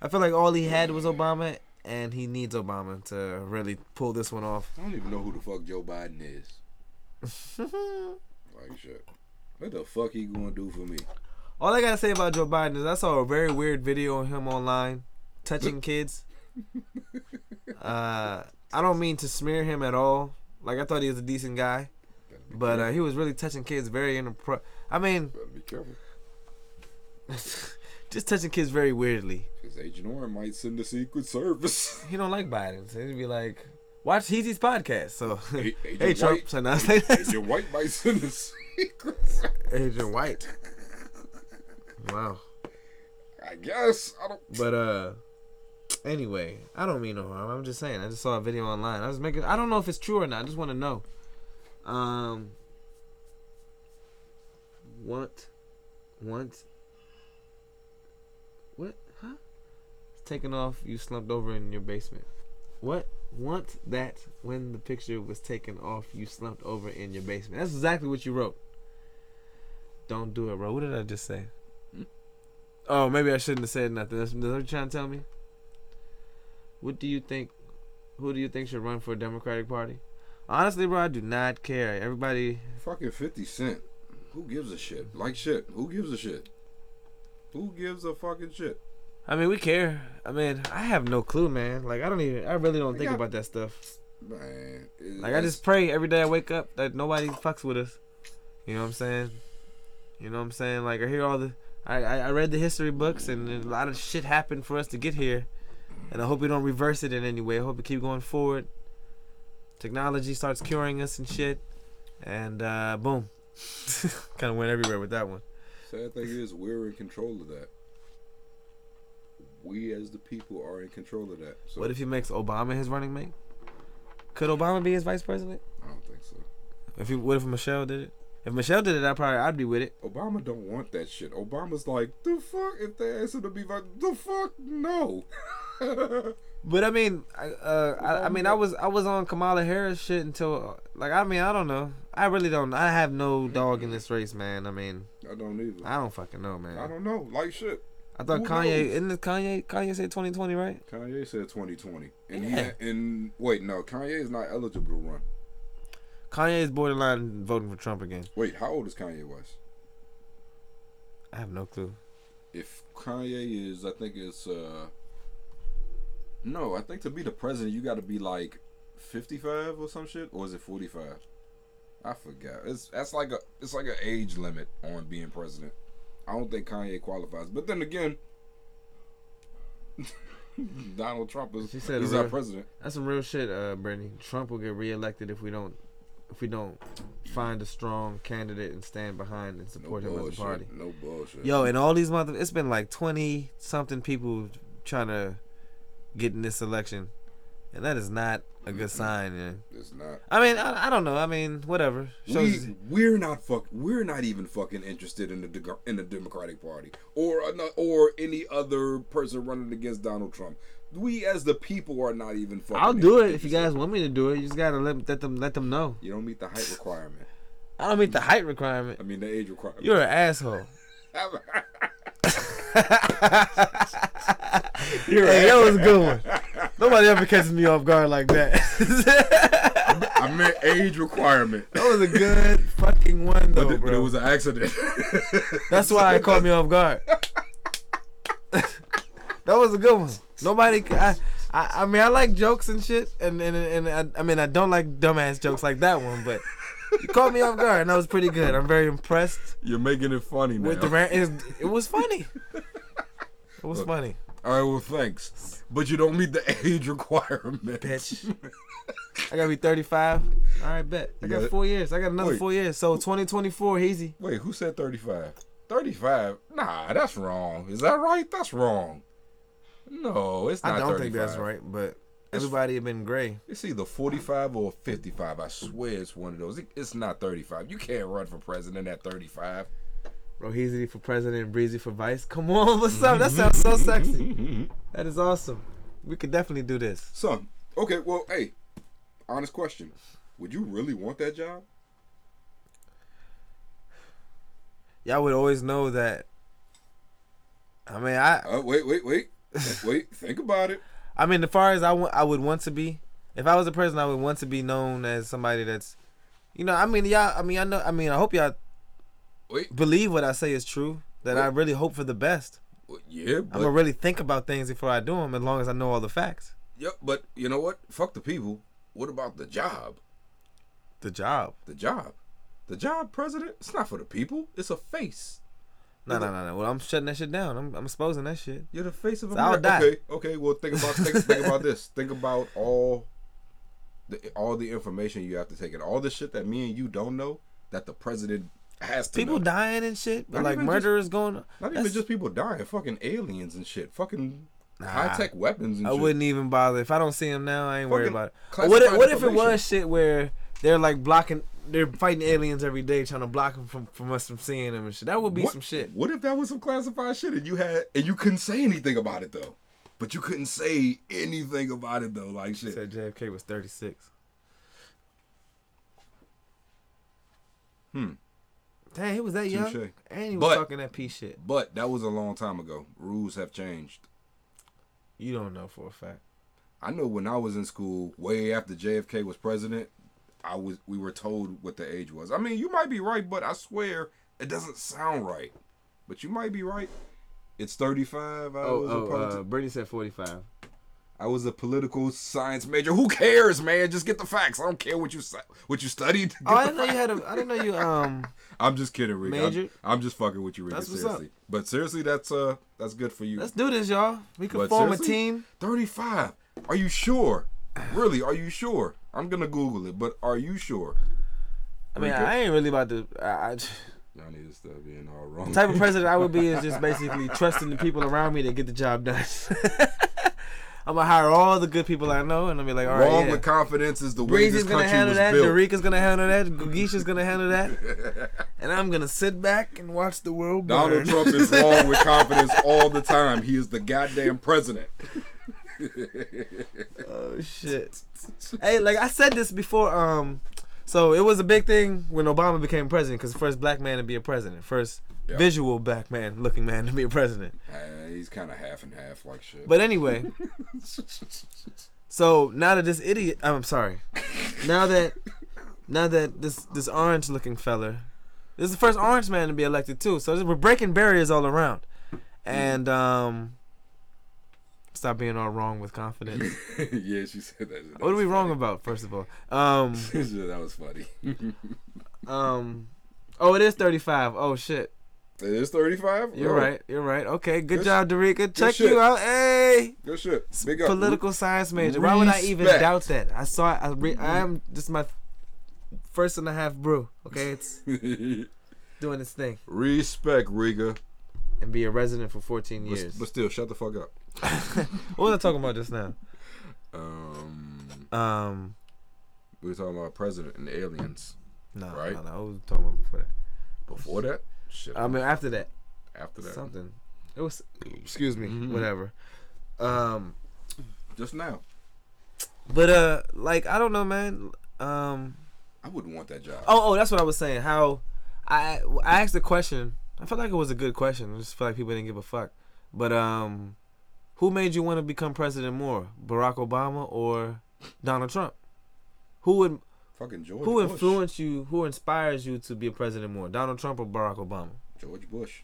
I feel like all he had was Obama, and he needs Obama to really pull this one off. I don't even know who the fuck Joe Biden is. Like shit. What the fuck he gonna do for me? All I gotta say about Joe Biden is I saw a very weird video of him online touching kids. uh, I don't mean to smear him at all. Like I thought he was a decent guy, but uh, he was really touching kids very inappropri. I mean, be careful. Just touching kids very weirdly. His Agent Orange might send the Secret Service. He don't like Biden, so he'd be like, "Watch Heezy's podcast." So a- Agent hey, Trump, White. So now a- Agent White might send the Secret Service. Agent White. Wow. I guess I don't. But uh, anyway, I don't mean no harm. I'm just saying. I just saw a video online. I was making. I don't know if it's true or not. I just want to know. Um. What? What? What? Huh? It's taking off. You slumped over in your basement. What? Want that when the picture was taken off, you slumped over in your basement. That's exactly what you wrote. Don't do it, bro. What did I just say? Hmm? Oh, maybe I shouldn't have said nothing. That's, that's what you're trying to tell me? What do you think? Who do you think should run for a Democratic Party? Honestly, bro, I do not care. Everybody. Fucking fifty cent. Who gives a shit? Like shit. Who gives a shit? Who gives a fucking shit? I mean, we care. I mean, I have no clue, man. Like, I don't even... I really don't I think got, about that stuff. Man. Like, I just pray every day I wake up that nobody fucks with us. You know what I'm saying? You know what I'm saying? Like, I hear all the... I, I, I read the history books, and a lot of shit happened for us to get here. And I hope we don't reverse it in any way. I hope we keep going forward. Technology starts curing us and shit. And, uh, boom. Kind of went everywhere with that one. Sad thing is, we're in control of that. We as the people are in control of that. So what if he makes Obama his running mate? Could Obama be his vice president? I don't think so. If he, what if Michelle did it? If Michelle did it, I probably I'd be with it. Obama don't want that shit. Obama's like, the fuck if they ask him to be vice, the fuck no. But I mean, I, uh, I I mean I was I was on Kamala Harris shit until like I mean I don't know. I really don't. I have no dog in this race, man. I mean, I don't either. I don't fucking know, man. I don't know. Like shit. I thought Who Kanye, knows? Isn't it Kanye? Kanye said twenty twenty, right? Kanye said twenty twenty. And, yeah. he had, and wait, no, Kanye is not eligible to run. Kanye is borderline voting for Trump again. Wait, how old is Kanye West? I have no clue. If Kanye is, I think it's, uh, no, I think to be the president, you got to be like fifty-five or some shit, or is it forty-five? I forgot. It's that's like a it's like an age limit on being president. I don't think Kanye qualifies. But then again, Donald Trump is he's real, our president. That's some real shit, uh, Brittany. Trump will get reelected if we don't if we don't find a strong candidate and stand behind and support no him bullshit. As a party. No bullshit. Yo, and all these months, it's been like twenty something people trying to get in this election. And that is not a good sign, man. It's not. I mean, I, I don't know. I mean, whatever. Shows we, we're not fuck. We're not even fucking interested in the de- in the Democratic Party or or any other person running against Donald Trump. We as the people are not even fucking. I'll do it if you guys want me to do it. You just gotta let, let them let them know. You don't meet the height requirement. I don't meet the height requirement. I mean the age requirement. You're an asshole. You're hey, that was a good one. Nobody ever catches me off guard like that. I meant age requirement. That was a good fucking one, though, but it, bro. But it was an accident. That's why it caught me off guard. That was a good one. Nobody, I, I, I mean, I like jokes and shit, and and and I, I mean, I don't like dumbass jokes like that one, but you caught me off guard, and that was pretty good. I'm very impressed. You're making it funny now. With the rant, it, it was funny. It was Look. funny. All right, well, thanks. But you don't meet the age requirement. Bitch. I got to be thirty-five. All right, bet. I got, got four years. I got another Wait. four years. So twenty twenty-four, easy. Wait, who said thirty-five? thirty-five? Nah, that's wrong. Is that right? That's wrong. No, it's not thirty-five. I don't thirty-five. Think that's right, but everybody have been gray. It's either forty-five or fifty-five. I swear it's one of those. It, it's not thirty-five. You can't run for president at thirty-five. Bro, Heezy for president, Breezy for vice. Come on, what's up? That sounds so sexy. That is awesome. We could definitely do this. So, okay, well, hey, honest question. Would you really want that job? Y'all would always know that. I mean, I... Uh, wait, wait, wait. Wait, think about it. I mean, as far as I, w- I would want to be, if I was a president, I would want to be known as somebody that's, you know, I mean, y'all, I mean, I know, I mean, I hope y'all... Wait. Believe what I say is true. That Wait. I really hope for the best. Well, yeah, but I'm gonna really think about things before I do them. As long as I know all the facts. Yep, yeah, but you know what? Fuck the people. What about the job? The job. The job. The job, president. It's not for the people. It's a face. No, no, no, no. Well, I'm shutting that shit down. I'm, I'm exposing that shit. You're the face of America. So I'll die. Okay, okay. Well, think about think, think about this. Think about all the all the information you have to take in. All the shit that me and you don't know that the president. Has to people know. Dying and shit, but not like murder is going on. Not That's... even just people dying, fucking aliens and shit, fucking nah, high tech weapons and I shit. I wouldn't even bother if I don't see them now. I ain't fucking worried about it. What if, what if it was shit where they're like blocking, they're fighting aliens every day, trying to block them from, from us from seeing them and shit? That would be what, some shit. What if that was some classified shit and you had and you couldn't say anything about it though? But you couldn't say anything about it though, like shit. Said J F K was thirty six. Hmm. Dang, he was that young, Touché. And he was but, talking that pee shit. But that was a long time ago. Rules have changed. You don't know for a fact. I know when I was in school, way after J F K was president, I was we were told what the age was. I mean, you might be right, but I swear it doesn't sound right. But you might be right. It's thirty-five. I oh, was oh, politi- uh, Brittany said forty-five. I was a political science major. Who cares, man? Just get the facts. I don't care what you what you studied. Oh, I didn't know you had a. I didn't know you. Um, I'm just kidding, Rick. I'm, I'm just fucking with you, Rick. That's seriously. What's up. But seriously, that's uh, that's good for you. Let's do this, y'all. We can but form a team. thirty-five. Are you sure? Really? Are you sure? I'm gonna Google it. But are you sure? I mean, Rick, I ain't really about to. I, y'all need to stop being all wrong. The type of president I would be is just basically trusting the people around me to get the job done. I'm going to hire all the good people I know, and I'm going to be like, all right, Wrong yeah. with confidence is the way Breezy's this country was that. built. Dorica's going to handle that. Gugisha's going to handle that. And I'm going to sit back and watch the world burn. Donald Trump is wrong with confidence all the time. He is the goddamn president. Oh, shit. Hey, like I said this before. Um, So it was a big thing when Obama became president because first black man to be a president. First Yep. visual black man looking man to be a president. Uh, he's kind of half and half like shit. But anyway, so now that this idiot, I'm sorry, now that now that this this orange looking fella, this is the first orange man to be elected too. So we're breaking barriers all around, and um, stop being all wrong with confidence. Yeah, she said that. That what are we funny. Wrong about? First of all, um, that was funny. um, oh, it is thirty-five. Oh shit. It is thirty-five? You're no. right. You're right. Okay. Good, good job, Dorica. Check shit. you out. Hey. Good shit. Big up. Political science major. Respect. Why would I even doubt that? I saw it. I re- I'm just my first and a half brew. Okay? It's doing its thing. Respect, Riga. And be a resident for fourteen years. But, but still, shut the fuck up. What was I talking about just now? Um... Um, we were talking about President and the aliens. No, right? no, no. I was talking about before that. Before that? Shit. I mean, after that. After that. Something. It was. Excuse me. Mm-hmm. Whatever. Um, just now. But uh, like I don't know, man. Um, I wouldn't want that job. Oh, oh, that's what I was saying. How I I asked a question. I felt like it was a good question. I just feel like people didn't give a fuck. But um, who made you want to become president more, Barack Obama or Donald Trump? Who would fucking George? Who Bush. Influenced you? Who inspires you to be a president more, Donald Trump or Barack Obama? George Bush.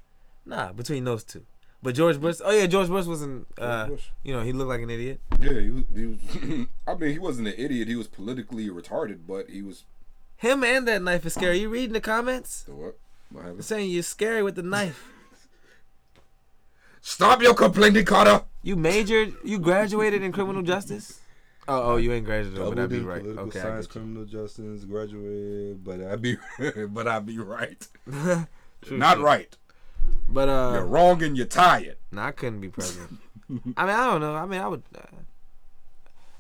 Nah, between those two. But George Bush, oh yeah, George Bush wasn't, uh, Bush. you know, he looked like an idiot. Yeah, he was, he was I mean, he wasn't an idiot. He was politically retarded, but he was. Him and that knife is scary. You reading the comments? The what? what They're saying you're scary with the knife. Stop your complaining, Carter. You majored, you graduated in criminal justice? Oh, oh, you ain't graduated, Double but I be right. Political okay, science, criminal justice, graduated, but I be, but I be right. True, Not true. right. But uh, you're wrong and you're tired. Nah, I couldn't be president. I mean, I don't know. I mean, I would. Uh,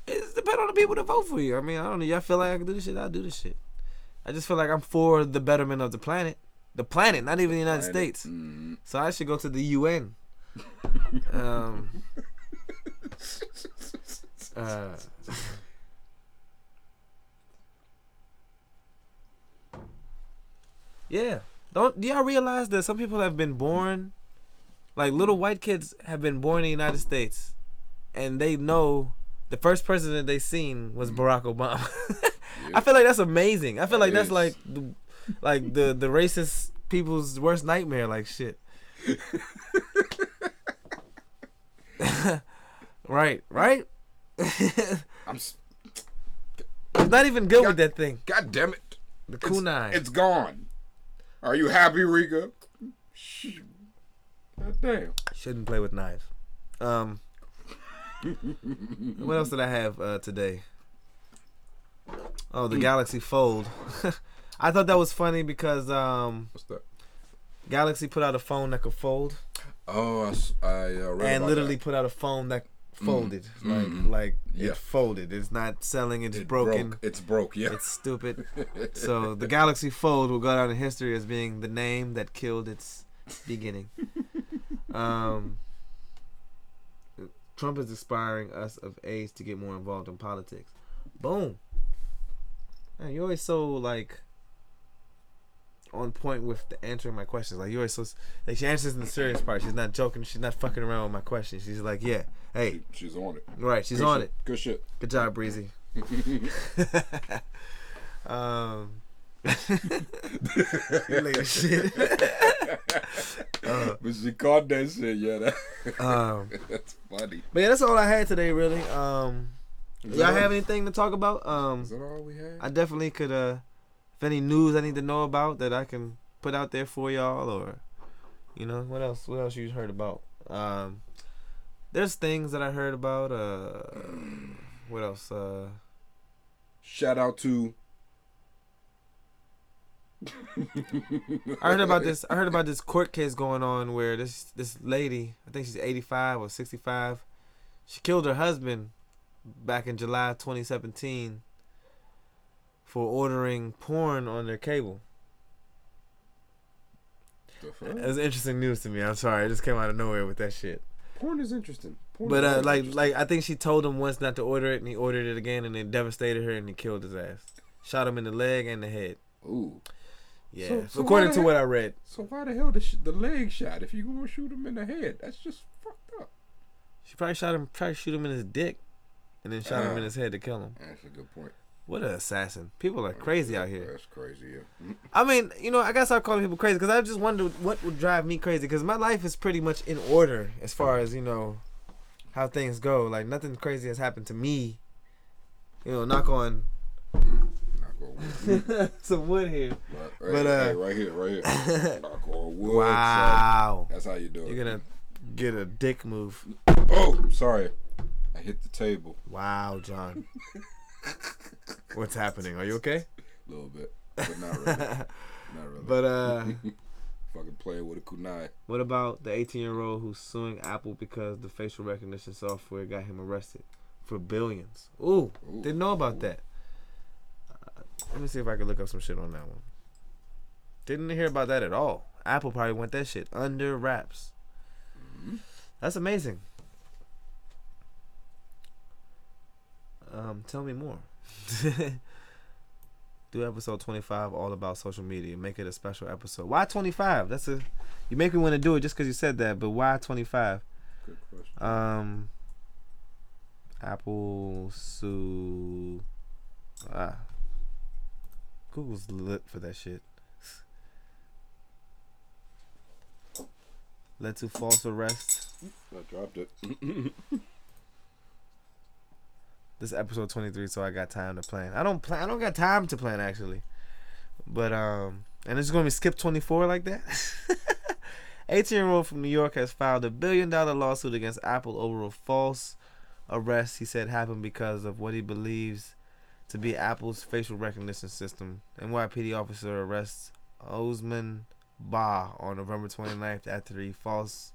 it depends on the people that vote for you. I mean, I don't know. Y'all feel like I can do this shit? I'll do this shit. I just feel like I'm for the betterment of the planet. The planet, not even the, the United planet. States. Mm. So I should go to the U N. um, uh, yeah. Don't do y'all realize that some people have been born, like little white kids have been born in the United States, and they know the first president they seen was Barack Obama. Yeah. I feel like that's amazing. I feel like it that's is. like, the, like the the racist people's worst nightmare. Like shit. right, right. I'm. Sp- it's not even good God, with that thing. God damn it! The kunai. It's, it's gone. Are you happy, Rika? God damn. Shouldn't play with knives. Um, what else did I have uh, today? Oh, the Galaxy Fold. I thought that was funny because um, what's that? Galaxy put out a phone that could fold. Oh, I, I uh, read and about literally that. put out a phone that folded, mm. like like yeah. it folded. It's not selling. It's it broken. Broke. It's broke. Yeah, it's stupid. So the Galaxy Fold will go down in history as being the name that killed its beginning. um, Trump is inspiring us of age to get more involved in politics. Boom. Man, you're always so like on point with the answering my questions. Like you're always so like she answers in the serious part. She's not joking. She's not fucking around with my questions. She's like, yeah. Hey, she's on it. Right, she's Good on shit. it. Good shit. Good job, Breezy. um, later shit. uh, but she caught that shit, yeah. That, um, that's funny. But yeah, that's all I had today, really. Um, y'all all? have anything to talk about? Um, Is that all we had? I definitely could. Uh, if any news I need to know about that I can put out there for y'all, or you know, what else? What else you heard about? Um. There's things that I heard about. Uh, what else? Uh, Shout out to. I heard about this. I heard about this court case going on where this this lady, I think she's eighty-five or sixty-five, she killed her husband back in July twenty seventeen for ordering porn on their cable. It was interesting news to me. I'm sorry, I just came out of nowhere with that shit. Porn is interesting. Porn but uh, is like, interesting. like I think she told him once not to order it, and he ordered it again, and it devastated her, and he killed his ass. Shot him in the leg and the head. Ooh. Yeah. So, so according to hell, what I read. So why the hell the sh- the leg shot? If you gonna shoot him in the head, that's just fucked up. She probably shot him. Probably shoot him in his dick, and then shot uh, him in his head to kill him. That's a good point. What an assassin! People are crazy that's out here. That's crazy. Yeah. I mean, you know, I gotta start calling people crazy because I just wonder what would drive me crazy because my life is pretty much in order as far as, you know, how things go. Like nothing crazy has happened to me. You know, knock on. Knock on wood. Some wood here. Right, right, but, uh, hey, right here, right here. Knock on wood. Wow. So that's how you do it. You're gonna get a dick move. Oh, I'm sorry. I hit the table. Wow, John. What's happening? Are you okay? A little bit, but not really. Not really. But uh, fucking playing with a kunai. What about the eighteen-year-old who's suing Apple because the facial recognition software got him arrested? for billions. Ooh, ooh, didn't know about ooh. that. Uh, let me see if I can look up some shit on that one. Didn't hear about that at all. Apple probably went that shit under wraps. Mm-hmm. That's amazing. Um, tell me more. Do episode twenty-five all about social media. Make it a special episode. Why twenty-five? That's a you make me want to do it just because you said that. But why twenty-five? Good question. Um, Apple Sue. Ah, Google's lit for that shit. Led to false arrest. I dropped it. This is episode twenty-three, so I got time to plan. I don't plan. I don't got time to plan actually, but um, and it's gonna be skip twenty-four like that. eighteen-year-old from New York has filed a billion-dollar lawsuit against Apple over a false arrest he said happened because of what he believes to be Apple's facial recognition system. N Y P D officer arrests Osman Ba on November twenty-ninth after he false.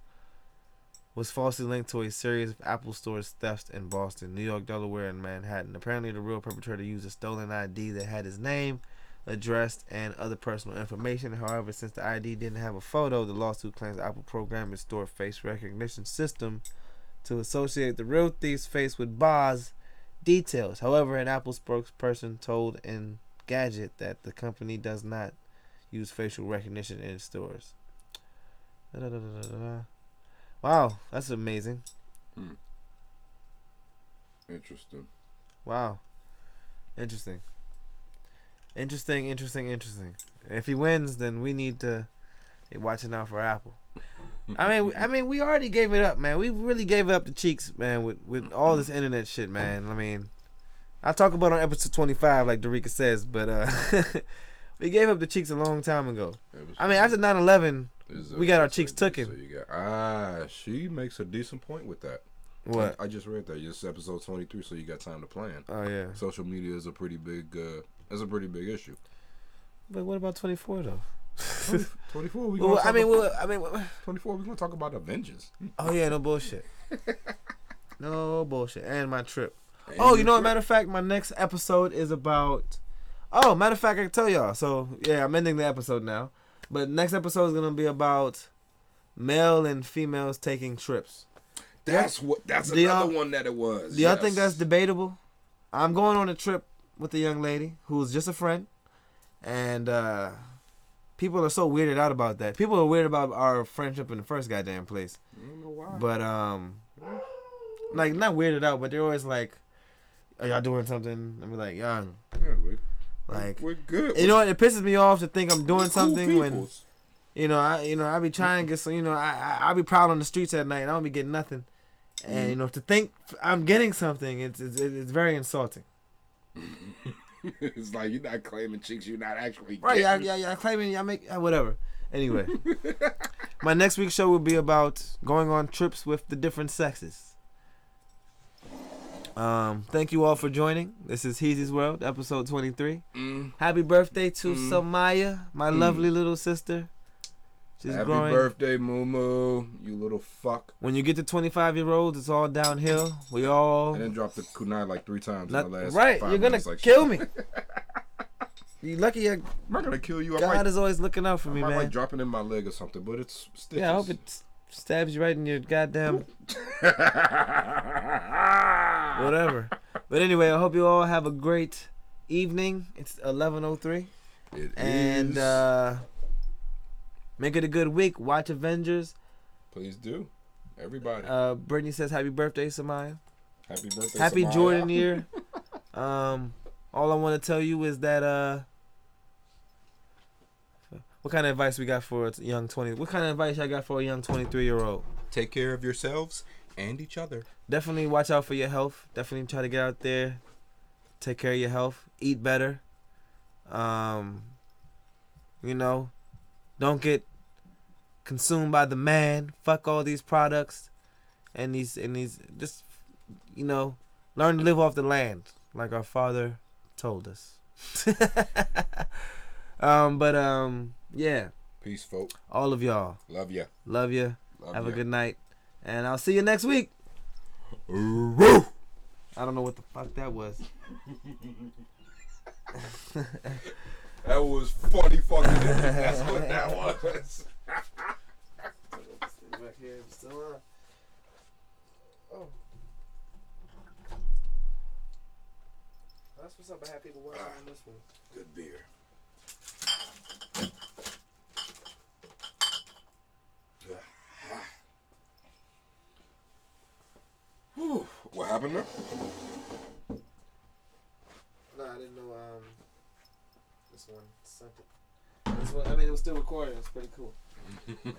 was falsely linked to a series of Apple stores thefts in Boston, New York, Delaware, and Manhattan. Apparently, the real perpetrator used a stolen I D that had his name, address, and other personal information. However, since the I D didn't have a photo, the lawsuit claims Apple programmed its store face recognition system to associate the real thief's face with Ba's details. However, an Apple spokesperson told Engadget that the company does not use facial recognition in its stores. Da, da, da, da, da, da. Wow, that's amazing. Hmm. Interesting. Wow. Interesting. Interesting, interesting, interesting. If he wins, then we need to be watching out for Apple. I mean, I mean, we already gave it up, man. We really gave it up the cheeks, man, with, with all this internet shit, man. I mean, I'll talk about it on episode twenty-five, like Dorica says, but uh, we gave up the cheeks a long time ago. I mean, after nine eleven... we got our cheeks taken. So you got, ah, she makes a decent point with that. What? I just read that. It's episode twenty-three, so you got time to plan. Oh, yeah. Social media is a pretty big, uh, that's a pretty big issue. But what about twenty-four, though? twenty-four, we well, I mean, about, well, I mean, well, twenty-four, we're going to talk about Avengers. Oh, yeah, no bullshit. No bullshit. And my trip. And oh, you know, trip. Matter of fact, my next episode is about, oh, matter of fact, I can tell y'all. So, yeah, I'm ending the episode now. But next episode is gonna be about male and females taking trips. That's what. That's do another one that it was. Do y'all yes. think that's debatable? I'm going on a trip with a young lady who's just a friend, and uh, people are so weirded out about that. People are weird about our friendship in the first goddamn place. I don't know why. But um, like not weirded out, but they're always like, "Are y'all doing something?" And we're like, "Young." Yeah, we- Like we're good. You know what? It pisses me off to think I'm doing cool something peoples. when, you know, I you know I be trying to get some. You know, I I, I be prowling on the streets at night. And I don't be getting nothing, and you know to think I'm getting something, it's it's, it's very insulting. It's like you're not claiming cheeks, you're not actually right. Getting. Yeah, yeah, yeah. Claiming y'all make whatever. Anyway, my next week's show will be about going on trips with the different sexes. Um, thank you all for joining. This is Heezy's World, episode twenty-three. Mm. Happy birthday to mm. Samaya, my mm. lovely little sister. She's Happy growing. birthday, Moo Moo, you little fuck. When you get to twenty-five year olds, it's all downhill. We all. I didn't drop the kunai like three times Not... in the last Right, five you're gonna minutes, like kill me. You're lucky I'm not gonna kill you. I God might... is always looking out for I me, might man. I like dropping in my leg or something, but it's sticky. Yeah, I hope it stabs you right in your goddamn. Whatever. But anyway, I hope you all have a great evening. It's eleven oh three. It and, is. And uh, make it a good week. Watch Avengers. Please do. Everybody. Uh, Brittany says happy birthday, Samaya. Happy birthday, Happy Samaya. Jordan year. um, all I want to tell you is that uh, what kind of advice we got for a young twenty? What kind of advice I got for a young twenty-three year old? Take care of yourselves and each other. Definitely watch out for your health. Definitely try to get out there, take care of your health, eat better. Um, you know, don't get consumed by the man. Fuck all these products and these and these. Just you know, learn to live off the land, like our father told us. um, but um, yeah. Peace, folk. All of y'all. Love ya. Love ya. Love Have ya. a good night. And I'll see you next week. I don't know what the fuck that was. That was funny fucking. That's what that was. Oh. That's what's up. I had people watching on this one. Good beer. Whew. What happened there? No, I didn't know. Um, this one sent it. This one. I mean, it was still recording. It's pretty cool.